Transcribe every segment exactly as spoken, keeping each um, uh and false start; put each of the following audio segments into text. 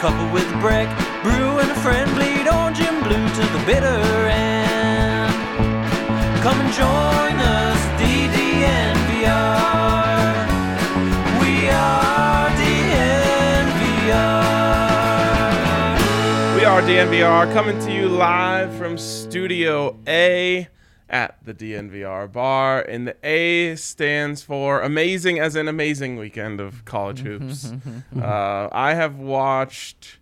Coupled with Breck, brew and a friend, bleed orange and blue to the bitter end. Come and join us, D D N V R. We are D N V R. We are D N V R, coming to you live from Studio A at the D N V R bar. And the A stands for amazing, as an amazing weekend of college hoops. uh, I have watched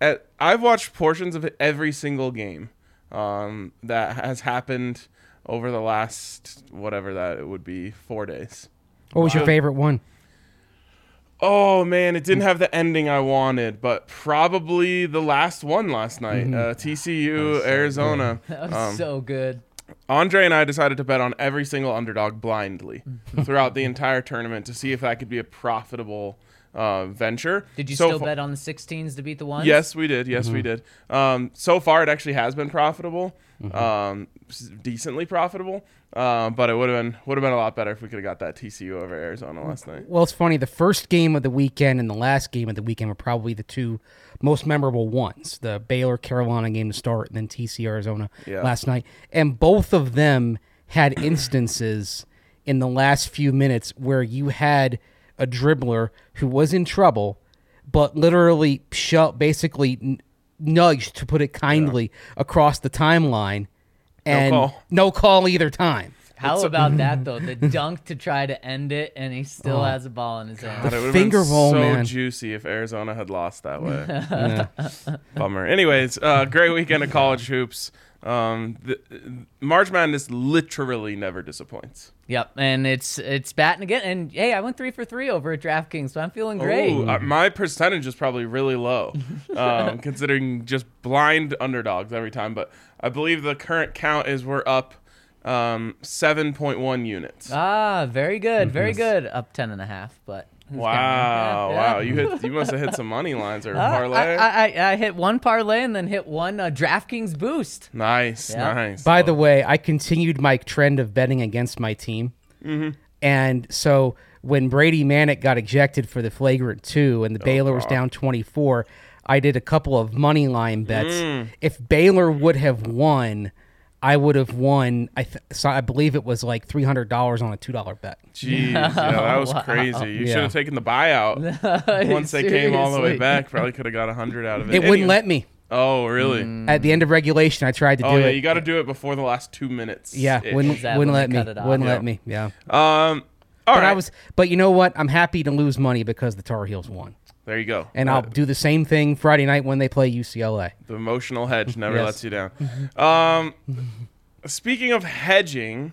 at, I've watched portions of every single game um, that has happened over the last, whatever that it would be, four days. What was wow. your favorite one? Oh, man, it didn't have the ending I wanted, but probably the last one last night, uh, T C U, so Arizona. Good. That was um, so good. Andre and I decided to bet on every single underdog blindly throughout the entire tournament to see if that could be a profitable uh, venture. Did you so still fa- bet on the sixteens to beat the ones? Yes, we did. Yes, mm-hmm. we did. Um, so far, it actually has been profitable, mm-hmm. um, decently profitable. Uh, but it would have been would have been a lot better if we could have got that T C U over Arizona last night. Well, it's funny. The first game of the weekend and the last game of the weekend were probably the two most memorable ones. The Baylor-Carolina game to start and then T C U-Arizona yeah. last night. And both of them had instances in the last few minutes where you had a dribbler who was in trouble but literally shoved, basically nudged, to put it kindly, yeah. across the timeline. And no call. no call either time. How a- about that, though? The dunk to try to end it, and he still oh. has a ball in his hand. God, it would have been so man. juicy if Arizona had lost that way. yeah. Bummer. Anyways, uh, great weekend of college hoops. Um, the, March Madness literally never disappoints. Yep, and it's it's batting again. And, hey, I went three for three over at DraftKings, so I'm feeling great. Ooh, uh, my percentage is probably really low, um, considering just blind underdogs every time. But I believe the current count is we're up um, seven point one units. Ah, very good, very good. Up ten and a half, but... Wow! Yeah. Wow! You hit. You must have hit some money lines or uh, parlay. I, I I hit one parlay and then hit one uh, DraftKings boost. Nice, yeah. nice. By oh. the way, I continued my trend of betting against my team, mm-hmm. and so when Brady Manick got ejected for the flagrant two and the oh, Baylor was God. down twenty-four, I did a couple of money line bets. Mm. If Baylor would have won, I would have won, I th- so I believe it was like three hundred dollars on a two dollar bet. Jeez, yeah, that was wow. crazy. You yeah. should have taken the buyout. Once they came all the way back, probably could have got one hundred out of it. It anyway. wouldn't let me. Oh, really? Mm. At the end of regulation, I tried to oh, do yeah, it. Oh, yeah, you got to do it before the last two minutes. Yeah, wouldn't, wouldn't let me. Wouldn't yeah. let me, yeah. Um, all but right. I was, but you know what? I'm happy to lose money because the Tar Heels won. There you go. And I'll do the same thing Friday night when they play U C L A. The emotional hedge never yes. lets you down. Um, speaking of hedging,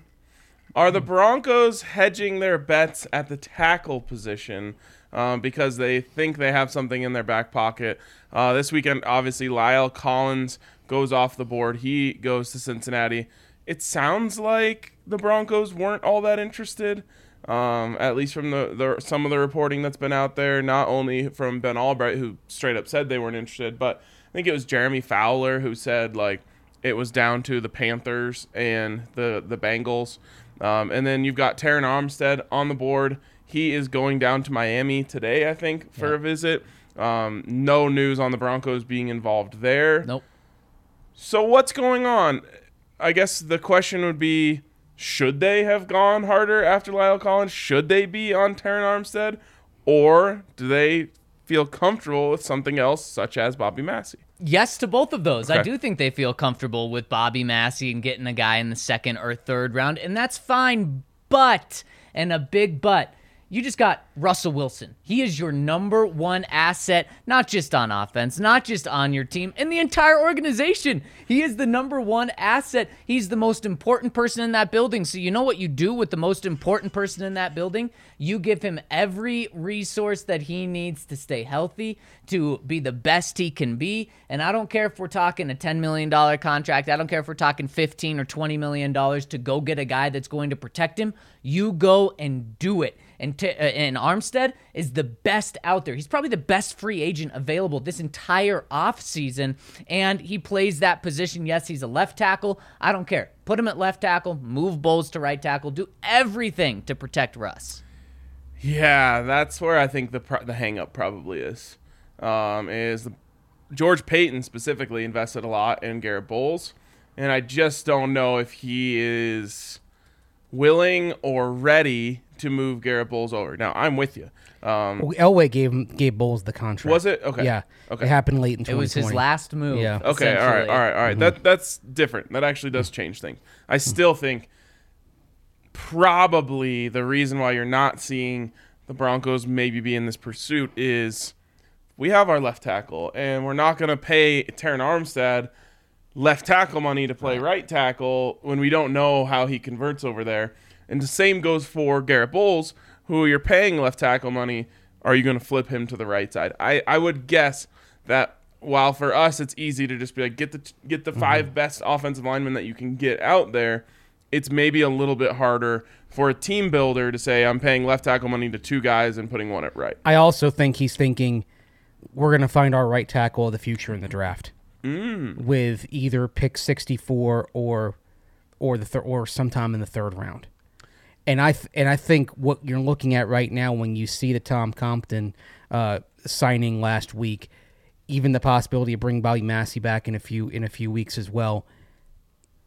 are the Broncos hedging their bets at the tackle position um, because they think they have something in their back pocket? Uh, this weekend, obviously, La'el Collins goes off the board. He goes to Cincinnati. It sounds like the Broncos weren't all that interested. Um, at least from the, the some of the reporting that's been out there, not only from Ben Albright, who straight up said they weren't interested, but I think it was Jeremy Fowler who said, like, it was down to the Panthers and the, the Bengals. Um, and then you've got Terron Armstead on the board. He is going down to Miami today, I think, for yeah. a visit. Um, no news on the Broncos being involved there. Nope. So what's going on? I guess the question would be, should they have gone harder after La'el Collins? Should they be on Terron Armstead? Or do they feel comfortable with something else, such as Bobby Massie? Yes to both of those. Okay. I do think they feel comfortable with Bobby Massie and getting a guy in the second or third round, and that's fine, but, and a big but, you just got Russell Wilson. He is your number one asset, not just on offense, not just on your team, in the entire organization. He is the number one asset. He's the most important person in that building. So you know what you do with the most important person in that building? You give him every resource that he needs to stay healthy, to be the best he can be. And I don't care if we're talking a ten million dollars contract. I don't care if we're talking fifteen or twenty million dollars to go get a guy that's going to protect him. You go and do it. And, t- uh, and Armstead is the best out there. He's probably the best free agent available this entire offseason, and he plays that position. Yes, he's a left tackle. I don't care. Put him at left tackle, move Bolles to right tackle, do everything to protect Russ. Yeah, that's where I think the pro- the hang-up probably is. Um, is the- George Paton specifically invested a lot in Garett Bolles, and I just don't know if he is willing or ready to move Garett Bolles over. Now, I'm with you. Um, Elway gave him, gave Bolles the contract. Was it? Okay. Yeah. Okay. It happened late in twenty twenty. It was his last move. Yeah. Okay. All right. All right. All right. Mm-hmm. That that's different. That actually does change things. I still think probably the reason why you're not seeing the Broncos maybe be in this pursuit is we have our left tackle, and we're not going to pay Terron Armstead left tackle money to play right tackle when we don't know how he converts over there. And the same goes for Garett Bolles, who you're paying left tackle money. Are you going to flip him to the right side? I, I would guess that while for us it's easy to just be like, get the get the mm-hmm. five best offensive linemen that you can get out there, it's maybe a little bit harder for a team builder to say, I'm paying left tackle money to two guys and putting one at right. I also think he's thinking, we're going to find our right tackle of the future in the draft mm. with either pick sixty-four or or the th- or sometime in the third round. And I th- and I think what you're looking at right now when you see the Tom Compton uh, signing last week, even the possibility of bringing Bobby Massie back in a few in a few weeks as well,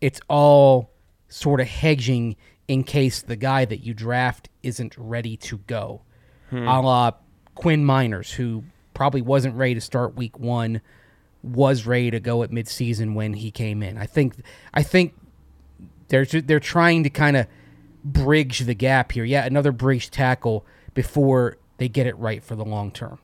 it's all sort of hedging in case the guy that you draft isn't ready to go. Hmm. A la Quinn Meinerz, who probably wasn't ready to start week one, was ready to go at midseason when he came in. I think I think they're they're trying to kind of bridge the gap here. Yeah, another bridge tackle before they get it right for the long term.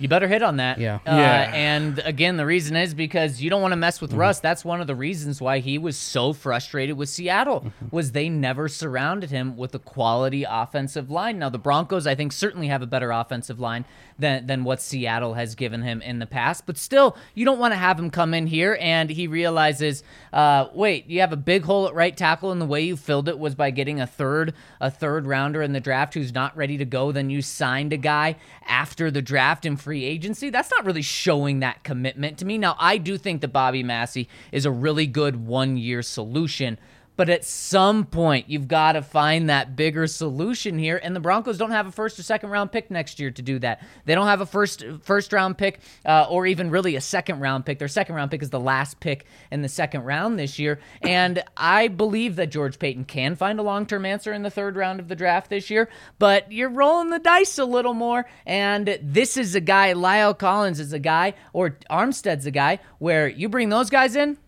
You better hit on that. Yeah. Uh, yeah. And again, the reason is because you don't want to mess with mm-hmm. Russ. That's one of the reasons why he was so frustrated with Seattle mm-hmm. was they never surrounded him with a quality offensive line. Now, the Broncos, I think, certainly have a better offensive line than than what Seattle has given him in the past. But still, you don't want to have him come in here and he realizes, uh, wait, you have a big hole at right tackle, and the way you filled it was by getting a third a third rounder in the draft who's not ready to go. Then you signed a guy after the draft in free agency. That's not really showing that commitment to me. Now, I do think that Bobby Massie is a really good one-year solution, but at some point, you've got to find that bigger solution here, and the Broncos don't have a first or second-round pick next year to do that. They don't have a first, first-round pick uh, or even really a second-round pick. Their second-round pick is the last pick in the second round this year, and I believe that George Paton can find a long-term answer in the third round of the draft this year, but you're rolling the dice a little more, and this is a guy, La'el Collins is a guy, or Armstead's a guy, where you bring those guys in,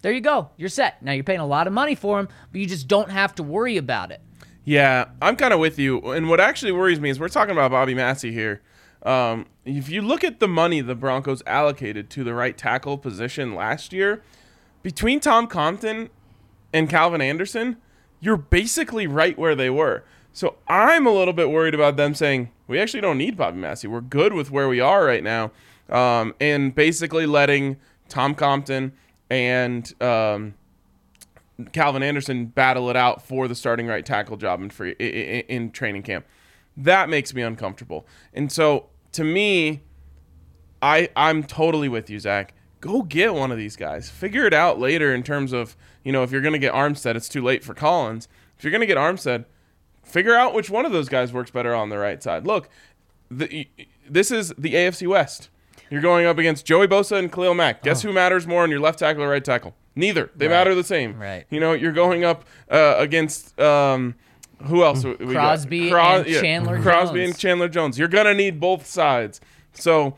there you go. You're set. Now, you're paying a lot of money for him, but you just don't have to worry about it. Yeah, I'm kind of with you. And what actually worries me is we're talking about Bobby Massie here. Um, if you look at the money the Broncos allocated to the right tackle position last year, between Tom Compton and Calvin Anderson, you're basically right where they were. So I'm a little bit worried about them saying, we actually don't need Bobby Massie. We're good with where we are right now. Um, and basically letting Tom Compton and um, Calvin Anderson battle it out for the starting right tackle job in free in, in training camp. That makes me uncomfortable. And so to me, I I'm totally with you, Zach. Go get one of these guys. Figure it out later in terms of, you know, if you're going to get Armstead, it's too late for Collins. If you're going to get Armstead, figure out which one of those guys works better on the right side. Look, the, this is the A F C West. You're going up against Joey Bosa and Khalil Mack. Guess oh. who matters more on your left tackle or right tackle? Neither. They right. matter the same. Right. You know, you're going up uh, against um, who else? We Crosby Cros- and yeah, Chandler Crosby Jones. and Chandler Jones. You're going to need both sides. So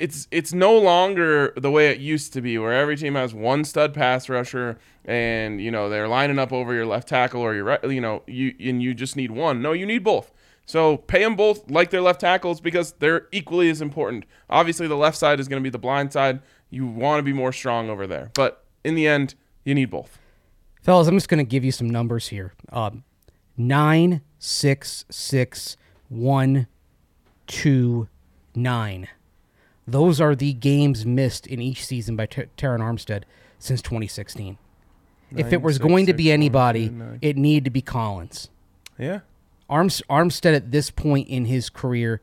it's it's no longer the way it used to be where every team has one stud pass rusher and, you know, they're lining up over your left tackle or your right, you know, you and you just need one. No, you need both. So pay them both like their left tackles because they're equally as important. Obviously, the left side is going to be the blind side. You want to be more strong over there. But in the end, you need both. Fellas, I'm just going to give you some numbers here. Um, nine, six, six, one, two, nine. Those are the games missed in each season by Ter- Terron Armstead since twenty sixteen. Nine, if it was six, going six, to be anybody, one, two, it needed to be Collins. Yeah. Arms, Armstead at this point in his career,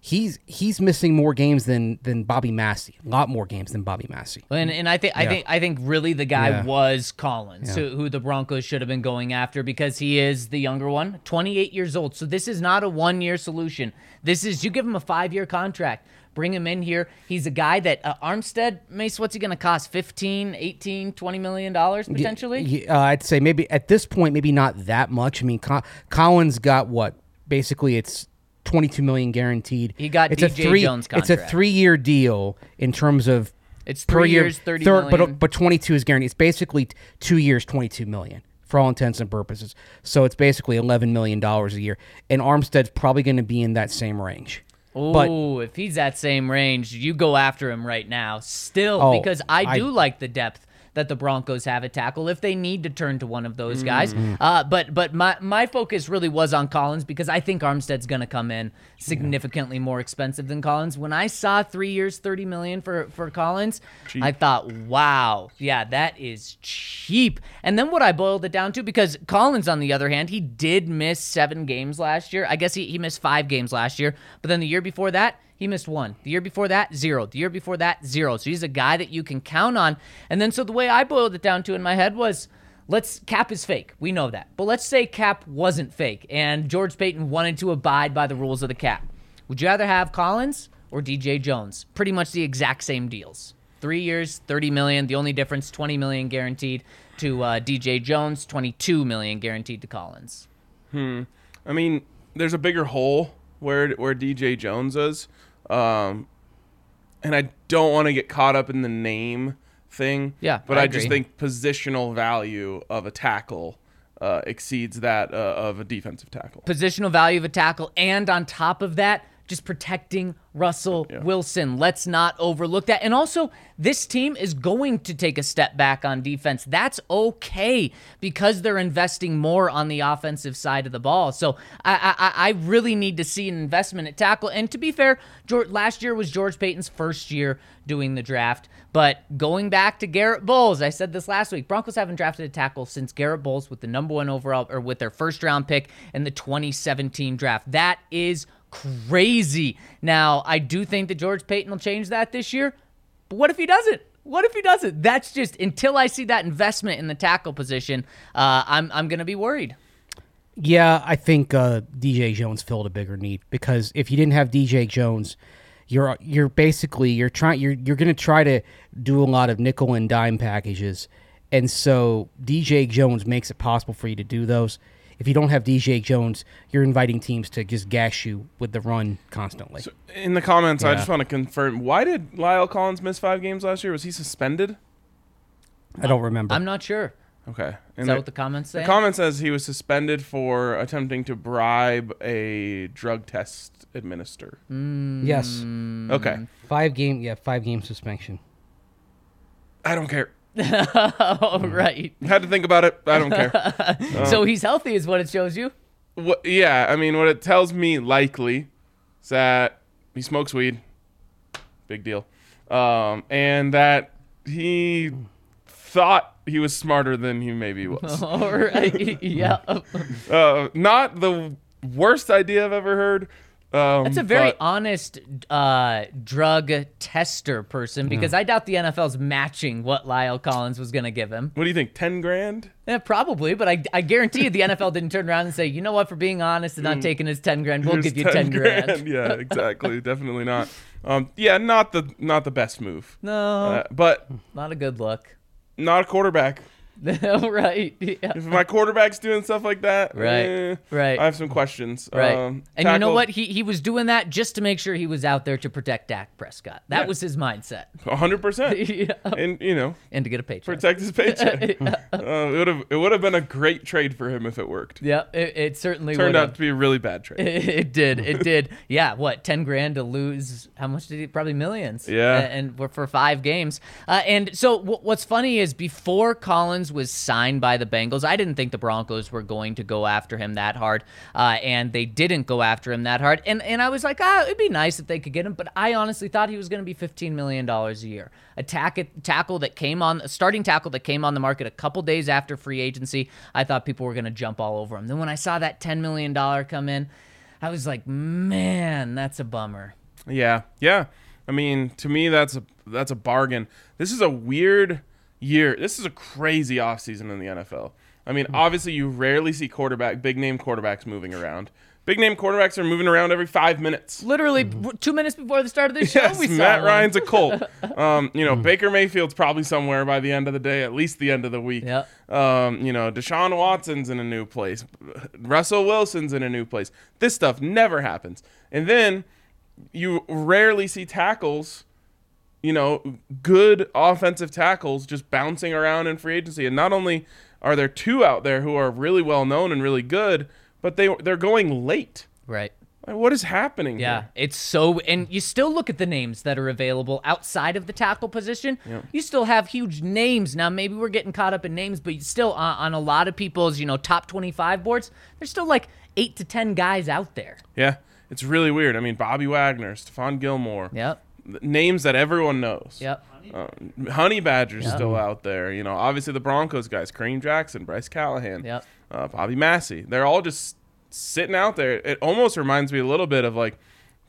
he's he's missing more games than than Bobby Massie. A lot more games than Bobby Massie. And and I think yeah. I think I think really the guy yeah. was Collins, yeah. who, who the Broncos should have been going after because he is the younger one, twenty-eight years old. So this is not a one-year solution. This is you give him a five-year contract. Bring him in here. He's a guy that uh, Armstead, Mace, what's he going to cost? fifteen, eighteen, twenty million dollars potentially? Yeah, uh, I'd say maybe at this point, maybe not that much. I mean, Co- Collins got what? Basically, it's twenty-two million dollars guaranteed. He got it's D J a three, Jones contract. It's a three-year deal in terms of... It's three per years, year, thirty million dollars. Third, but, but twenty-two is guaranteed. It's basically two years, twenty-two million dollars for all intents and purposes. So it's basically eleven million dollars a year. And Armstead's probably going to be in that same range. Oh, if he's that same range, you go after him right now. Still, oh, because I do I, like the depth that the Broncos have at tackle if they need to turn to one of those guys. Mm. Uh, but but my, my focus really was on Collins because I think Armstead's going to come in significantly yeah. more expensive than Collins. When I saw three years, thirty million dollars for, for Collins, cheap. I thought, wow, yeah, that is cheap. And then what I boiled it down to, because Collins, on the other hand, he did miss seven games last year. I guess he, he missed five games last year. But then the year before that, he missed one. The year before that, zero. The year before that, zero. So he's a guy that you can count on. And then so the way I boiled it down to in my head was, let's cap is fake. We know that. But let's say cap wasn't fake and George Paton wanted to abide by the rules of the cap. Would you rather have Collins or D J Jones? Pretty much the exact same deals. Three years, thirty million dollars. The only difference, twenty million dollars guaranteed to uh, D J Jones, twenty-two million dollars guaranteed to Collins. Hmm. I mean, there's a bigger hole where where D J Jones is. Um, and I don't want to get caught up in the name thing. Yeah, but I, I just think positional value of a tackle uh, exceeds that uh, of a defensive tackle. Positional value of a tackle, and on top of that, just protecting Russell yeah. Wilson. Let's not overlook that. And also, this team is going to take a step back on defense. That's okay because they're investing more on the offensive side of the ball. So I, I, I really need to see an investment at tackle. And to be fair, George, last year was George Paton's first year doing the draft. But going back to Garett Bolles, I said this last week, Broncos haven't drafted a tackle since Garett Bolles with the number one overall or with their first round pick in the twenty seventeen draft. That is crazy. Now, I do think that George Paton will change that this year, but what if he doesn't? What if he doesn't? That's just, until I see that investment in the tackle position, uh, I'm I'm going to be worried. Yeah, I think uh, D J Jones filled a bigger need because if you didn't have D J Jones, you're you're basically you're trying you're you're going to try to do a lot of nickel and dime packages, and so D J Jones makes it possible for you to do those. If you don't have D J Jones, you're inviting teams to just gash you with the run constantly. So in the comments, yeah. I just want to confirm, why did La'el Collins miss five games last year? Was he suspended? I don't remember. I'm not sure. Okay. And Is that the, what the comments say? The comment says he was suspended for attempting to bribe a drug test administrator. Mm. Yes. Okay. Five game, yeah, five game suspension. I don't care. All right. Had to think about it. I don't care. Um, so he's healthy is what it shows you? What, yeah. I mean, what it tells me likely is that he smokes weed. Big deal. Um, and that he thought he was smarter than he maybe was. All right. Yeah. Uh, not the worst idea I've ever heard. Um, That's a very but, honest uh, drug tester person, because yeah. I doubt the N F L's matching what La'el Collins was going to give him. What do you think, ten grand? Yeah, probably, but I, I guarantee you the N F L didn't turn around and say, you know what, for being honest and not taking his ten grand, we'll Here's give you ten grand. ten grand. Yeah, exactly. Definitely not. Um, yeah, not the not the best move. No. Uh, but not a good look. Not a quarterback. Right. Yeah. If my quarterback's doing stuff like that, right, eh, right. I have some questions. Right. Um, and tackle. You know what? He he was doing that just to make sure he was out there to protect Dak Prescott. That yeah. was his mindset. A hundred percent. And you know, and to get a paycheck, protect his paycheck. yeah. uh, it would have it would have been a great trade for him if it worked. Yeah, it, it certainly turned would've. out to be a really bad trade. It, it did. It did. Yeah. What? Ten grand to lose? How much did he? Probably millions. Yeah. And, and for five games. Uh, and so w- what's funny is before Collins was signed by the Bengals, I didn't think the Broncos were going to go after him that hard, uh, and they didn't go after him that hard. And and I was like, ah, it'd be nice if they could get him, but I honestly thought he was going to be fifteen million dollars a year. A tack- tackle that came on, a starting tackle that came on the market a couple days after free agency, I thought people were going to jump all over him. Then when I saw that ten million dollars come in, I was like, man, that's a bummer. Yeah, yeah. I mean, to me, that's a, that's a bargain. This is a weird... year. This is a crazy offseason in the N F L. I mean, obviously, you rarely see quarterback, big name quarterbacks moving around. Big name quarterbacks are moving around every five minutes. Literally mm-hmm. two minutes before the start of the show. Yes, we saw Matt him. Ryan's a Colt. um, you know, mm-hmm. Baker Mayfield's probably somewhere by the end of the day, at least the end of the week. Yep. Um, you know, Deshaun Watson's in a new place. Russell Wilson's in a new place. This stuff never happens. And then you rarely see tackles. You know, good offensive tackles just bouncing around in free agency. And not only are there two out there who are really well-known and really good, but they, they're going late. Right. Like, what is happening yeah, here? Yeah, it's so... And you still look at the names that are available outside of the tackle position. Yeah. You still have huge names. Now, maybe we're getting caught up in names, but still on, on a lot of people's, you know, top twenty-five boards, there's still like eight to ten guys out there. Yeah, it's really weird. I mean, Bobby Wagner, Stephon Gilmore. Yep. Names that everyone knows. Yep. Uh, Honey Badger's yep. still out there. You know, obviously the Broncos guys, Kareem Jackson, Bryce Callahan, yep. uh, Bobby Massie. They're all just sitting out there. It almost reminds me a little bit of like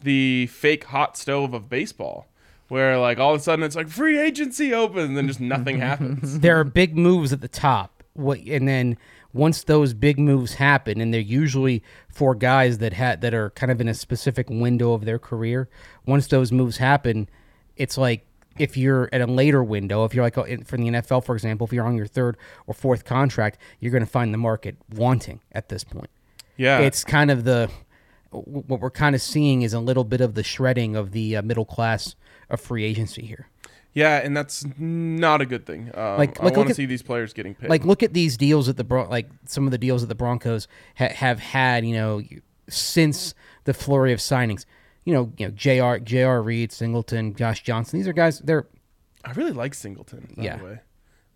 the fake hot stove of baseball, where like all of a sudden it's like free agency opens and then just nothing happens. There are big moves at the top. What and then once those big moves happen, and they're usually for guys that ha- that are kind of in a specific window of their career, once those moves happen, it's like if you're at a later window, if you're like a, from the N F L, for example, if you're on your third or fourth contract, you're going to find the market wanting at this point. Yeah. It's kind of the what we're kind of seeing is a little bit of the shredding of the uh, middle class of free agency here. Yeah, and that's not a good thing. Um, like, I like, want to see these players getting paid. Like, look at these deals at the Bron- like some of the deals that the Broncos ha- have had. You know, since the flurry of signings. You know, you know, J R J R Reed, Singleton, Josh Johnson. These are guys. They're. I really like Singleton. By yeah. the way.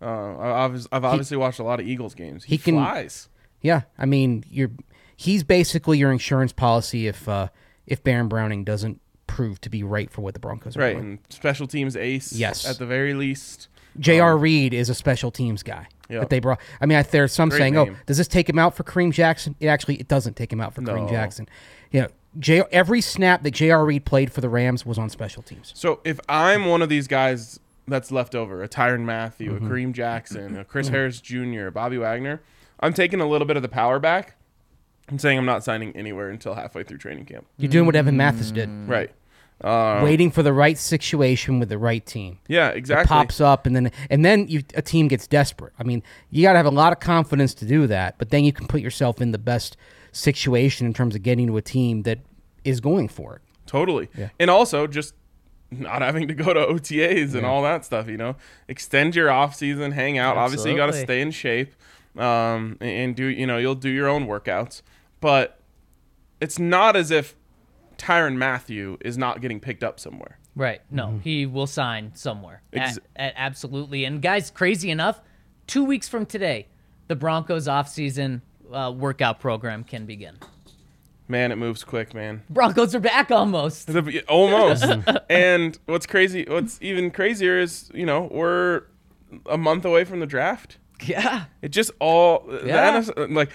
Uh, I've I've obviously he, watched a lot of Eagles games. He, he can, flies. Yeah, I mean, you're. He's basically your insurance policy if uh, if Baron Browning doesn't prove to be right for what the Broncos are right, doing. Right, and special teams ace yes. at the very least. J R Um, Reed is a special teams guy yep. that they brought. I mean, I, there's some Great saying, name. oh, does this take him out for Kareem Jackson? It actually, it doesn't take him out for no. Kareem Jackson. You know, J, every snap that J R Reed played for the Rams was on special teams. So if I'm one of these guys that's left over, a Tyrann Mathieu, mm-hmm. a Kareem Jackson, a Chris mm-hmm. Harris Junior, a Bobby Wagner, I'm taking a little bit of the power back. I'm saying I'm not signing anywhere until halfway through training camp. You're doing what Evan Mathis did. Right. Uh, Waiting for the right situation with the right team. Yeah, exactly. It pops up, and then and then you, a team gets desperate. I mean, you got to have a lot of confidence to do that, but then you can put yourself in the best situation in terms of getting to a team that is going for it. Totally. Yeah. And also just not having to go to O T As yeah. and all that stuff, you know. Extend your offseason, hang out. Absolutely. Obviously, you got to stay in shape um, and, do you know, you'll do your own workouts. But it's not as if Tyrann Mathieu is not getting picked up somewhere. Right. No, mm-hmm. he will sign somewhere. Ex- at, at absolutely. And guys, crazy enough, two weeks from today, the Broncos offseason uh, workout program can begin. Man, it moves quick, man. Broncos are back almost. The, almost. And what's crazy, what's even crazier is, you know, we're a month away from the draft. Yeah. It just all yeah. that, like,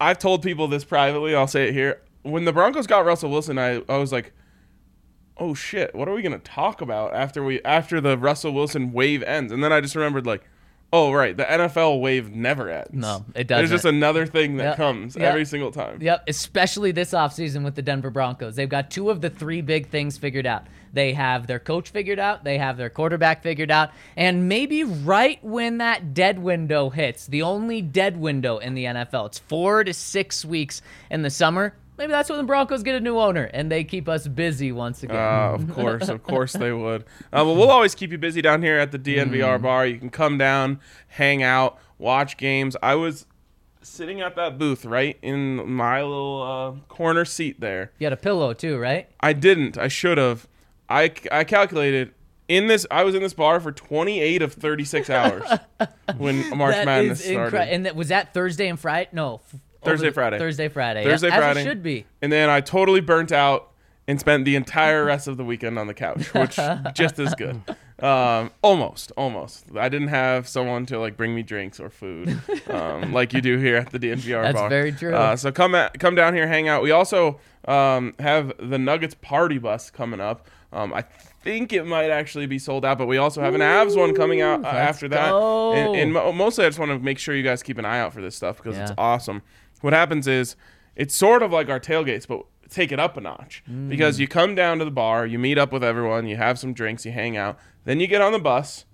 I've told people this privately. I'll say it here. When the Broncos got Russell Wilson, I, I was like, oh shit, what are we gonna talk about after we after the Russell Wilson wave ends? And then I just remembered, like, oh right, the N F L wave never ends. No, it doesn't. There's just another thing that yep. comes yep. every single time. Yep, especially this offseason with the Denver Broncos. They've got two of the three big things figured out. They have their coach figured out, they have their quarterback figured out, and maybe right when that dead window hits, the only dead window in the N F L, it's four to six weeks in the summer. Maybe that's when the Broncos get a new owner and they keep us busy once again. Uh, of course. Of course they would. Uh, but we'll always keep you busy down here at the D N V R mm. bar. You can come down, hang out, watch games. I was sitting at that booth right in my little uh, corner seat there. You had a pillow too, right? I didn't. I should have. I, I calculated. In this, I was in this bar for twenty-eight of thirty-six hours when March that Madness is incri- started. And that, was that Thursday and Friday? No, Thursday, Friday. Thursday, Friday. Thursday, yeah, Friday. As it should be. And then I totally burnt out and spent the entire rest of the weekend on the couch, which just is good. Um, almost, almost. I didn't have someone to like bring me drinks or food um, like you do here at the D N V R That's bar. That's very true. Uh, so come at, come down here, hang out. We also um, have the Nuggets party bus coming up. Um, I think it might actually be sold out, but we also have an Avs one coming out uh, after that. And, and mo- mostly I just want to make sure you guys keep an eye out for this stuff because yeah. it's awesome. What happens is it's sort of like our tailgates, but take it up a notch mm. because you come down to the bar, you meet up with everyone, you have some drinks, you hang out, then you get on the bus,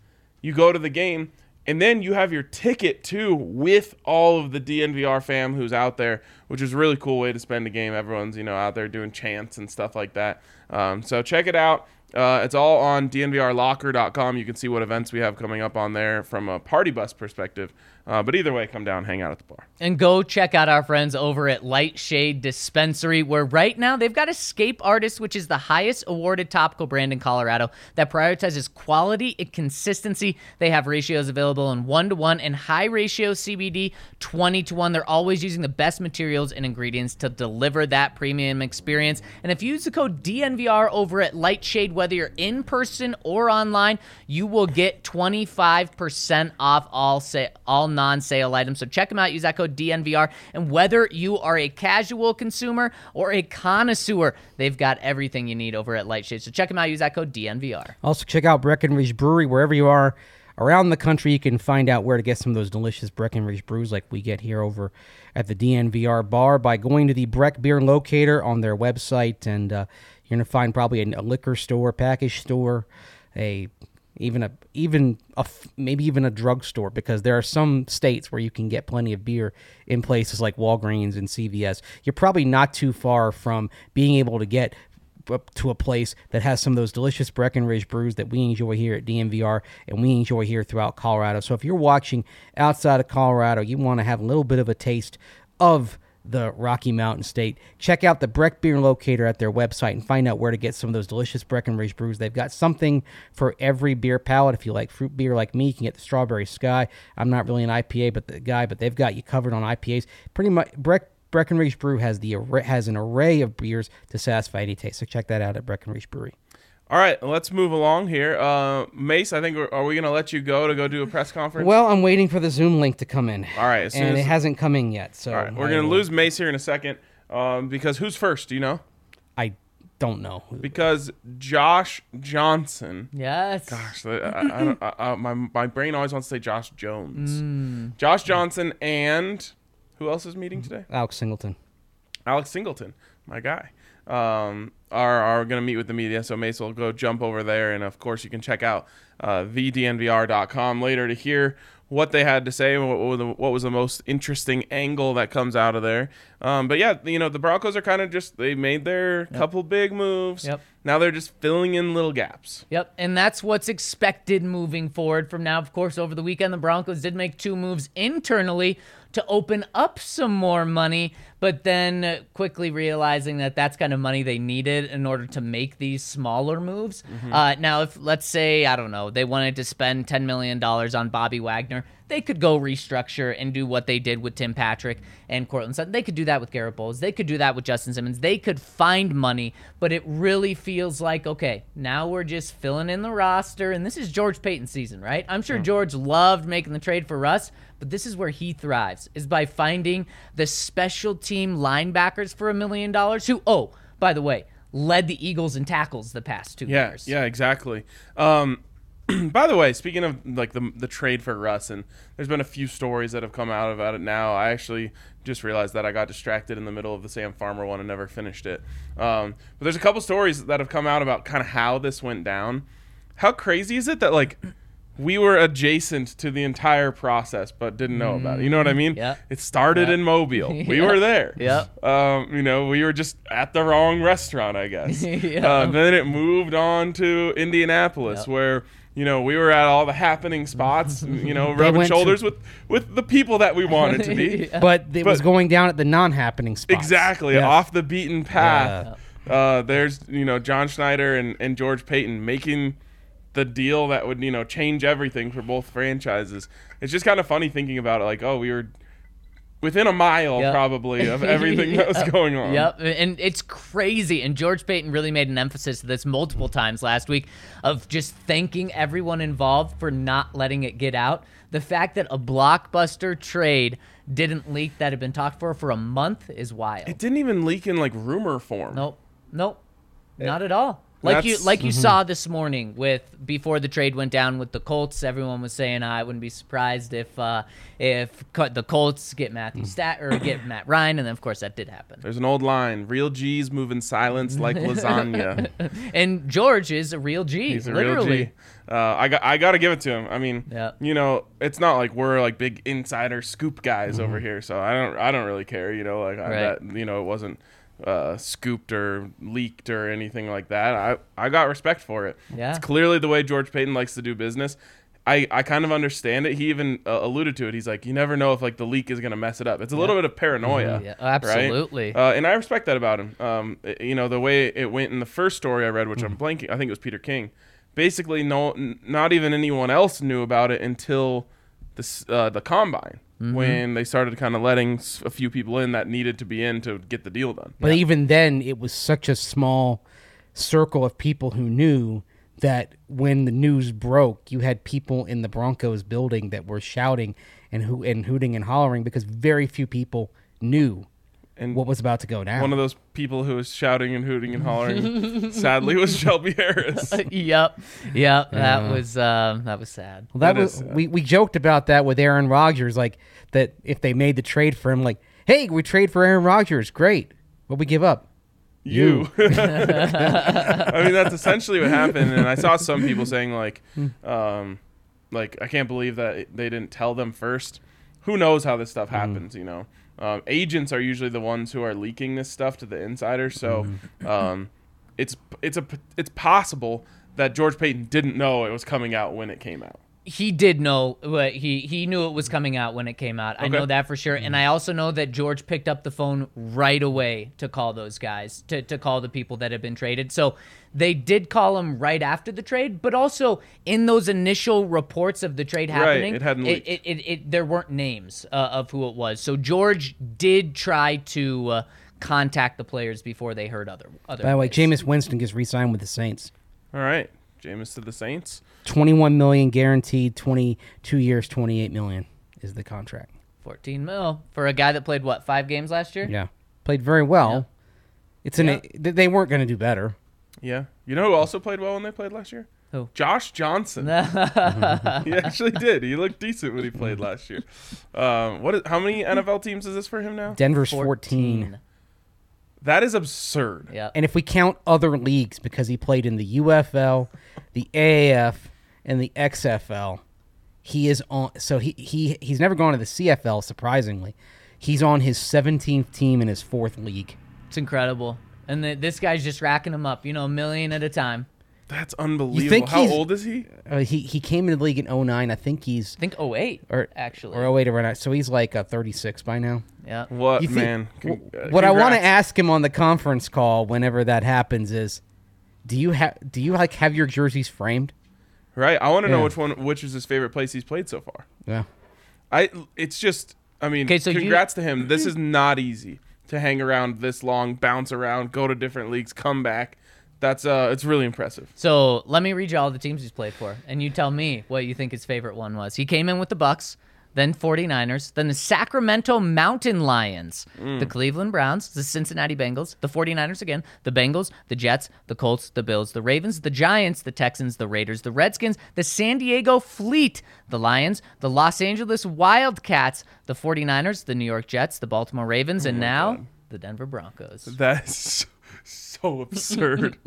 you go to the game, and then you have your ticket too with all of the D N V R fam who's out there, which is a really cool way to spend a game. Everyone's, you know, out there doing chants and stuff like that. Um, so check it out. Uh, it's all on D N V R locker dot com. You can see what events we have coming up on there from a party bus perspective. Uh, but either way, come down, hang out at the bar. And go check out our friends over at Lightshade Dispensary, where right now they've got Escape Artist, which is the highest awarded topical brand in Colorado that prioritizes quality and consistency. They have ratios available in one to one and high ratio C B D twenty to one. They're always using the best materials and ingredients to deliver that premium experience. And if you use the code D N V R over at Lightshade, whether you're in person or online, you will get twenty-five percent off all sa- all non-sale items. So check them out. Use that code D N V R. And whether you are a casual consumer or a connoisseur, they've got everything you need over at Lightshade. So check them out. Use that code D N V R. Also check out Breckenridge Brewery. Wherever you are around the country, you can find out where to get some of those delicious Breckenridge brews like we get here over at the D N V R bar by going to the Breck Beer Locator on their website. And uh, you're going to find probably a, a liquor store, package store, a even a even a maybe even a drugstore, because there are some states where you can get plenty of beer in places like Walgreens and C V S. You're probably not too far from being able to get up to a place that has some of those delicious Breckenridge brews that we enjoy here at D N V R and we enjoy here throughout Colorado. So if you're watching outside of Colorado, you want to have a little bit of a taste of the Rocky Mountain State, check out the Breck Beer Locator at their website and find out where to get some of those delicious Breckenridge brews. They've got something for every beer palate. If you like fruit beer like me, you can get the Strawberry Sky. I'm not really an I P A but the guy, but they've got you covered on I P As. Pretty much, Breck Breckenridge Brew has the has an array of beers to satisfy any taste. So check that out at Breckenridge Brewery. All right, let's move along here. Uh, Mace, I think, we're, are we going to let you go to go do a press conference? Well, I'm waiting for the Zoom link to come in. All right. As soon and as it hasn't come in yet. So all right, we're going to lose Mace here in a second um, because who's first? Do you know? I don't know. Because Josh Johnson. Yes. Gosh, I, I don't, I, I, my, my brain always wants to say Josh Jones. Mm. Josh Johnson and who else is meeting today? Alex Singleton. Alex Singleton, my guy. Um, are are going to meet with the media, so Mace will go jump over there, and of course you can check out uh, the D N V R dot com later to hear what they had to say, what, what was the most interesting angle that comes out of there. Um, but yeah, you know, the Broncos are kind of just, they made their yep. couple big moves. Yep. Now they're just filling in little gaps. Yep, and that's what's expected moving forward from now. Of course, over the weekend, the Broncos did make two moves internally to open up some more money, but then quickly realizing that that's kind of money they needed in order to make these smaller moves. Mm-hmm. Uh, now, if let's say, I don't know, they wanted to spend ten million dollars on Bobby Wagner, they could go restructure and do what they did with Tim Patrick and Courtland Sutton. They could do that with Garett Bolles. They could do that with Justin Simmons. They could find money, but it really feels like, okay, now we're just filling in the roster, and this is George Paton season, right? I'm sure George loved making the trade for Russ, but this is where he thrives, is by finding the special team linebackers for a million dollars who, oh, by the way, led the Eagles in tackles the past two yeah, years. Yeah, exactly. Um By the way, speaking of like the the trade for Russ, and there's been a few stories that have come out about it now. I actually just realized that I got distracted in the middle of the Sam Farmer one and never finished it. Um, but there's a couple stories that have come out about kind of how this went down. How crazy is it that like we were adjacent to the entire process but didn't know about it? You know what I mean? Yeah. It started yeah. in Mobile. We yeah. were there. Yeah. Um, you know, we were just at the wrong restaurant, I guess. yeah. uh, then it moved on to Indianapolis yep. where – you know, we were at all the happening spots, you know, rubbing shoulders to, with, with the people that we wanted to be. yeah. But it but, was going down at the non-happening spots. Exactly, yeah. off the beaten path. Yeah. Uh, there's, you know, John Schneider and, and George Paton making the deal that would, you know, change everything for both franchises. It's just kind of funny thinking about it, like, oh, we were within a mile, yep. probably, of everything yep. that was going on. Yep, and it's crazy. And George Paton really made an emphasis to this multiple times last week of just thanking everyone involved for not letting it get out. The fact that a blockbuster trade didn't leak that had been talked for for a month is wild. It didn't even leak in, like, rumor form. Nope. Nope. It, not at all. Like you like you mm-hmm. saw this morning with before the trade went down with the Colts, everyone was saying oh, I wouldn't be surprised if uh, if the Colts get Matthew Stat or get Matt Ryan, and then of course that did happen. There's an old line: real G's move in silence like lasagna. And George is a real G. He's a literally. Real G. Uh, I got I got to give it to him. I mean, yep. you know, it's not like we're like big insider scoop guys mm-hmm. over here, so I don't I don't really care. You know, like right. I that, you know, it wasn't. Uh, scooped or leaked or anything like that. I, I got respect for it. Yeah. It's clearly the way George Paton likes to do business. I, I kind of understand it. He even uh, alluded to it. He's like, you never know if like the leak is going to mess it up. It's a yeah. little bit of paranoia. Yeah, absolutely. Right? Uh, and I respect that about him. Um, it, you know, the way it went in the first story I read, which mm. I'm blanking, I think it was Peter King. Basically, no, n- not even anyone else knew about it until the, uh, the combine. Mm-hmm. When they started kind of letting a few people in that needed to be in to get the deal done. But yeah. even then, it was such a small circle of people who knew that when the news broke, you had people in the Broncos building that were shouting and who and hooting and hollering because very few people knew and what was about to go down. One of those people who was shouting and hooting and hollering, sadly, was Shelby Harris. yep, yep, that uh, was uh, that was sad. Well, that, that was sad. we we joked about that with Aaron Rodgers, like that if they made the trade for him, like, hey, we trade for Aaron Rodgers, great. What'd we give up? You. I mean, that's essentially what happened. And I saw some people saying like, um, like I can't believe that they didn't tell them first. Who knows how this stuff happens? Mm. You know. Um, agents are usually the ones who are leaking this stuff to the insiders, so um, it's it's a it's possible that George Paton didn't know it was coming out when it came out. He did know, but he he knew it was coming out when it came out. Okay. I know that for sure, and I also know that George picked up the phone right away to call those guys, to to call the people that had been traded. So they did call him right after the trade, but also in those initial reports of the trade happening, right, it hadn't leaked. It, it, it, it, there weren't names uh, of who it was. So George did try to uh, contact the players before they heard other other. By the way, Jameis Winston gets re-signed with the Saints. All right. Jameis to the Saints. twenty-one million dollars guaranteed, twenty-two years, twenty-eight million dollars is the contract. fourteen mil for a guy that played, what, five games last year? Yeah. Played very well. Yeah. It's an yeah. They weren't going to do better. Yeah. You know who also played well when they played last year? Who? Josh Johnson. He actually did. He looked decent when he played last year. Um, what? Is, how many N F L teams is this for him now? Denver's fourteen. fourteen. That is absurd. Yeah. And if we count other leagues, because he played in the U F L, the A A F, and the X F L, he is on. So he, he he's never gone to the C F L. Surprisingly, he's on his seventeenth team in his fourth league. It's incredible, and the, this guy's just racking them up. You know, a million at a time. That's unbelievable. How old is he? Uh, he he came into the league in oh nine. I think he's... I think oh eight, or, actually. Or oh eight or oh nine. So he's like uh, thirty-six by now. Yeah. What, think, man? Con- w- what I want to ask him on the conference call whenever that happens is, do you, ha- do you like have your jerseys framed? Right. I want to yeah. know which one, which is his favorite place he's played so far. Yeah. I. It's just... I mean, okay, so congrats you- to him. This is not easy to hang around this long, bounce around, go to different leagues, come back. That's uh, it's really impressive. So let me read you all the teams he's played for, and you tell me what you think his favorite one was. He came in with the Bucks, then forty-niners, then the Sacramento Mountain Lions, mm. the Cleveland Browns, the Cincinnati Bengals, the forty-niners again, the Bengals, the Jets, the Colts, the Bills, the Ravens, the Giants, the Texans, the Raiders, the Redskins, the San Diego Fleet, the Lions, the Los Angeles Wildcats, the forty-niners, the New York Jets, the Baltimore Ravens, oh and now God. the Denver Broncos. That's so absurd.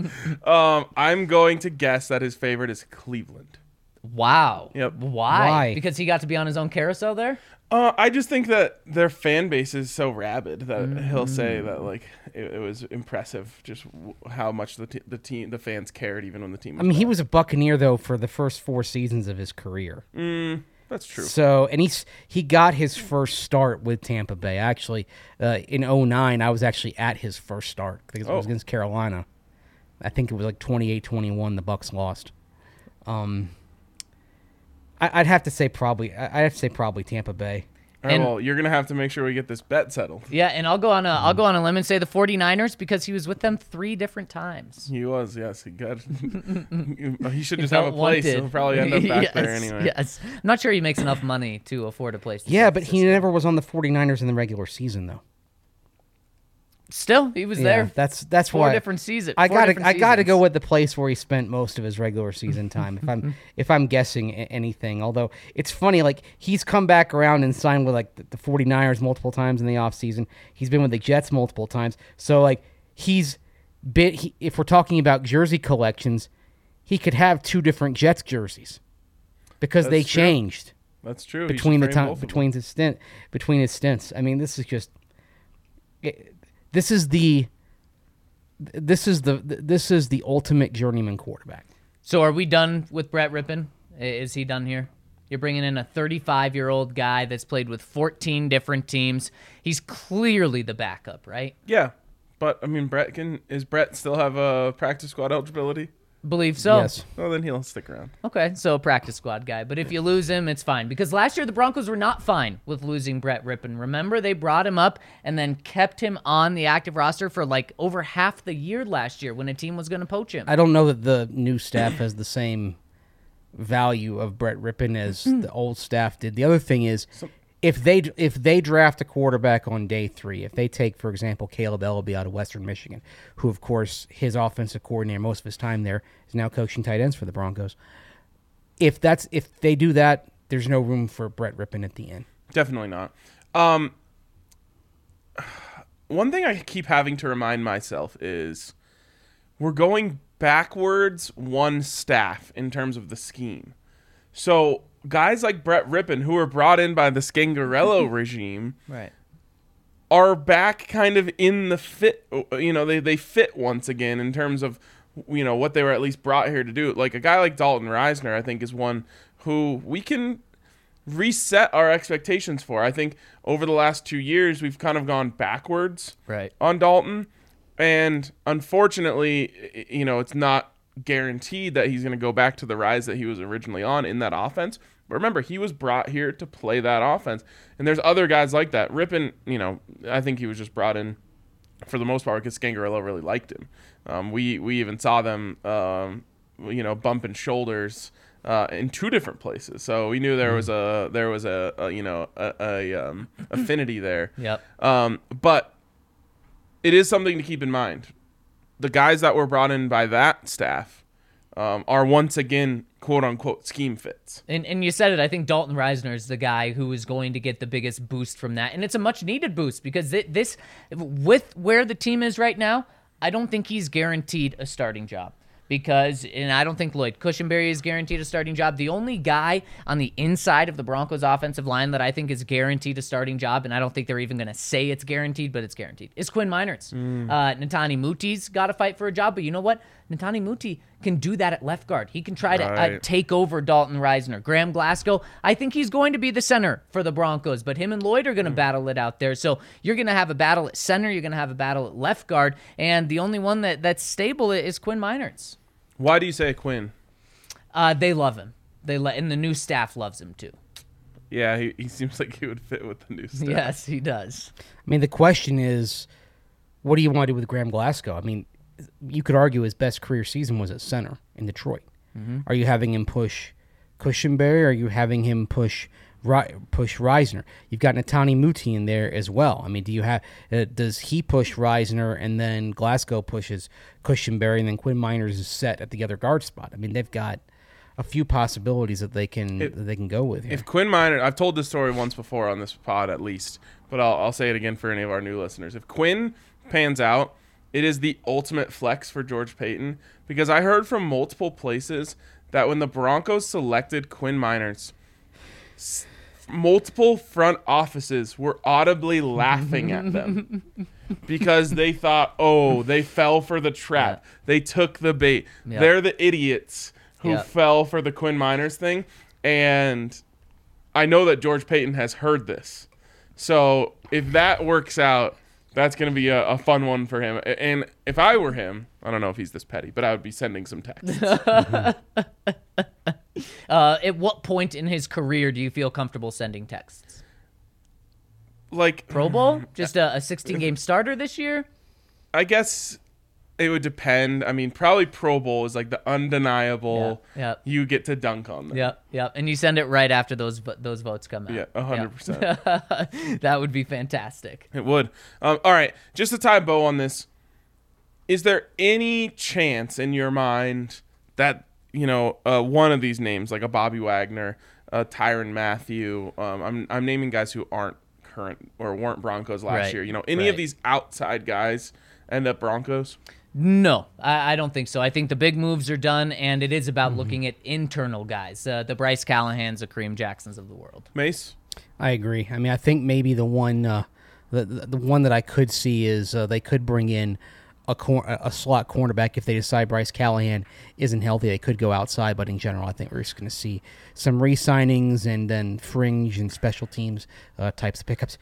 um, I'm going to guess that his favorite is Cleveland. Wow. Yep. Why? Why? Because he got to be on his own carousel there? Uh, I just think that their fan base is so rabid that mm. he'll say that like it, it was impressive just w- how much the t- the team the fans cared even when the team was I mean, bad. He was a Buccaneer though for the first four seasons of his career. Mm. That's true. So, and he's he got his first start with Tampa Bay. Actually, uh, in oh nine, I was actually at his first start because oh. it was against Carolina. I think it was like twenty-eight twenty-one. The Bucks lost. Um, I, I'd have to say probably. I, I'd have to say probably Tampa Bay. All right, and, well, you're gonna have to make sure we get this bet settled. Yeah, and I'll go on a mm. I'll go on a limb and say the forty-niners because he was with them three different times. He was, yes, he got. He should just have a place. Wanted. He'll probably end up back yes, there anyway. Yes, I'm not sure he makes enough money to afford a place. Yeah, but he never was on the forty-niners in the regular season though. Still, he was yeah, there. That's that's four why different seasons. I got I got to go with the place where he spent most of his regular season time. if I'm if I'm guessing anything, although it's funny, like he's come back around and signed with like the, the forty-niners multiple times in the offseason. He's been with the Jets multiple times. So like he's been. He, if we're talking about jersey collections, he could have two different Jets jerseys because that's they true. changed. That's true between the time between his stint between his stints. I mean, this is just. It, This is the this is the this is the ultimate journeyman quarterback. So are we done with Brett Rippon? Is he done here? You're bringing in a thirty-five-year-old guy that's played with fourteen different teams. He's clearly the backup, right? Yeah. But I mean, Brett can is Brett still have a practice squad eligibility? Believe so. Yes. Well, then he'll stick around. Okay, so practice squad guy. But if you lose him, it's fine. Because last year, the Broncos were not fine with losing Brett Rippon. Remember, they brought him up and then kept him on the active roster for like over half the year last year when a team was going to poach him. I don't know that the new staff has the same value of Brett Rippon as the old staff did. The other thing is, if they if they draft a quarterback on day three, if they take, for example, Caleb Ellaby out of Western Michigan, who, of course, his offensive coordinator most of his time there is now coaching tight ends for the Broncos. If that's if they do that, there's no room for Brett Rippon at the end. Definitely not. Um, one thing I keep having to remind myself is we're going backwards one staff in terms of the scheme. So guys like Brett Rippon, who were brought in by the Scangarello regime, right, are back kind of in the fit. You know, they, they fit once again in terms of, you know, what they were at least brought here to do. Like a guy like Dalton Reisner, I think, is one who we can reset our expectations for. I think over the last two years, we've kind of gone backwards right. on Dalton. And unfortunately, you know, it's not guaranteed that he's going to go back to the rise that he was originally on in that offense. But remember, he was brought here to play that offense. And there's other guys like that. Rippon, you know, I think he was just brought in for the most part because Scangarello really liked him. Um, we we even saw them, um, you know, bumping shoulders uh, in two different places. So we knew there was a there was a, a you know a, a um, affinity there. Yep. Um, but it is something to keep in mind. The guys that were brought in by that staff um, are once again, quote unquote, scheme fits. And and you said it. I think Dalton Reisner is the guy who is going to get the biggest boost from that, and it's a much needed boost because th- this, with where the team is right now, I don't think he's guaranteed a starting job. Because, and I don't think Lloyd Cushenberry is guaranteed a starting job. The only guy on the inside of the Broncos offensive line that I think is guaranteed a starting job, and I don't think they're even going to say it's guaranteed, but it's guaranteed, is Quinn Meinerz. Mm. Uh, Netani Muti's got to fight for a job, but you know what? Ntani Muti can do that at left guard. He can try right. to uh, take over Dalton Risner. Graham Glasgow, I think he's going to be the center for the Broncos, but him and Lloyd are going to mm. battle it out there. So you're going to have a battle at center. You're going to have a battle at left guard. And the only one that, that's stable is Quinn Meinerz. Why do you say Quinn? Uh, they love him. They le- And the new staff loves him too. Yeah, he, he seems like he would fit with the new staff. Yes, he does. I mean, the question is, what do you want to do with Graham Glasgow? I mean, you could argue his best career season was at center in Detroit. Mm-hmm. Are you having him push Cushenberry? Or are you having him push push Risner? You've got Ntani Muti in there as well. I mean, do you have uh, does he push Risner and then Glasgow pushes Cushenberry and then Quinn Meinerz is set at the other guard spot? I mean, they've got a few possibilities that they can if, that they can go with here. If Quinn Meinerz, I've told this story once before on this pod at least, but I'll I'll say it again for any of our new listeners. If Quinn pans out, it is the ultimate flex for George Paton, because I heard from multiple places that when the Broncos selected Quinn Meinerz, s- multiple front offices were audibly laughing at them because they thought, oh, they fell for the trap. Yeah. They took the bait. Yeah. They're the idiots who yeah. fell for the Quinn Meinerz thing. And I know that George Paton has heard this. So if that works out, that's going to be a, a fun one for him. And if I were him, I don't know if he's this petty, but I would be sending some texts. uh, at what point in his career do you feel comfortable sending texts? Like Pro Bowl? Just a sixteen-game starter this year? I guess it would depend. I mean, probably Pro Bowl is like the undeniable yeah, yeah. you get to dunk on them. Yep, yeah, yep. Yeah. And you send it right after those those votes come out. Yeah, one hundred percent. Yeah. That would be fantastic. It would. Um, all right, just to tie a bow on this, is there any chance in your mind that, you know, uh, one of these names, like a Bobby Wagner, a Tyrann Mathieu, um, I'm, I'm naming guys who aren't current or weren't Broncos last right. year, you know, any right. of these outside guys end up Broncos? No, I, I don't think so. I think the big moves are done, and it is about mm-hmm. looking at internal guys, uh, the Bryce Callahans, the Kareem Jacksons of the world. Mace? I agree. I mean, I think maybe the one uh, the, the one that I could see is uh, they could bring in a, cor- a slot cornerback if they decide Bryce Callahan isn't healthy. They could go outside, but in general, I think we're just going to see some re-signings and then fringe and special teams uh, types of pickups.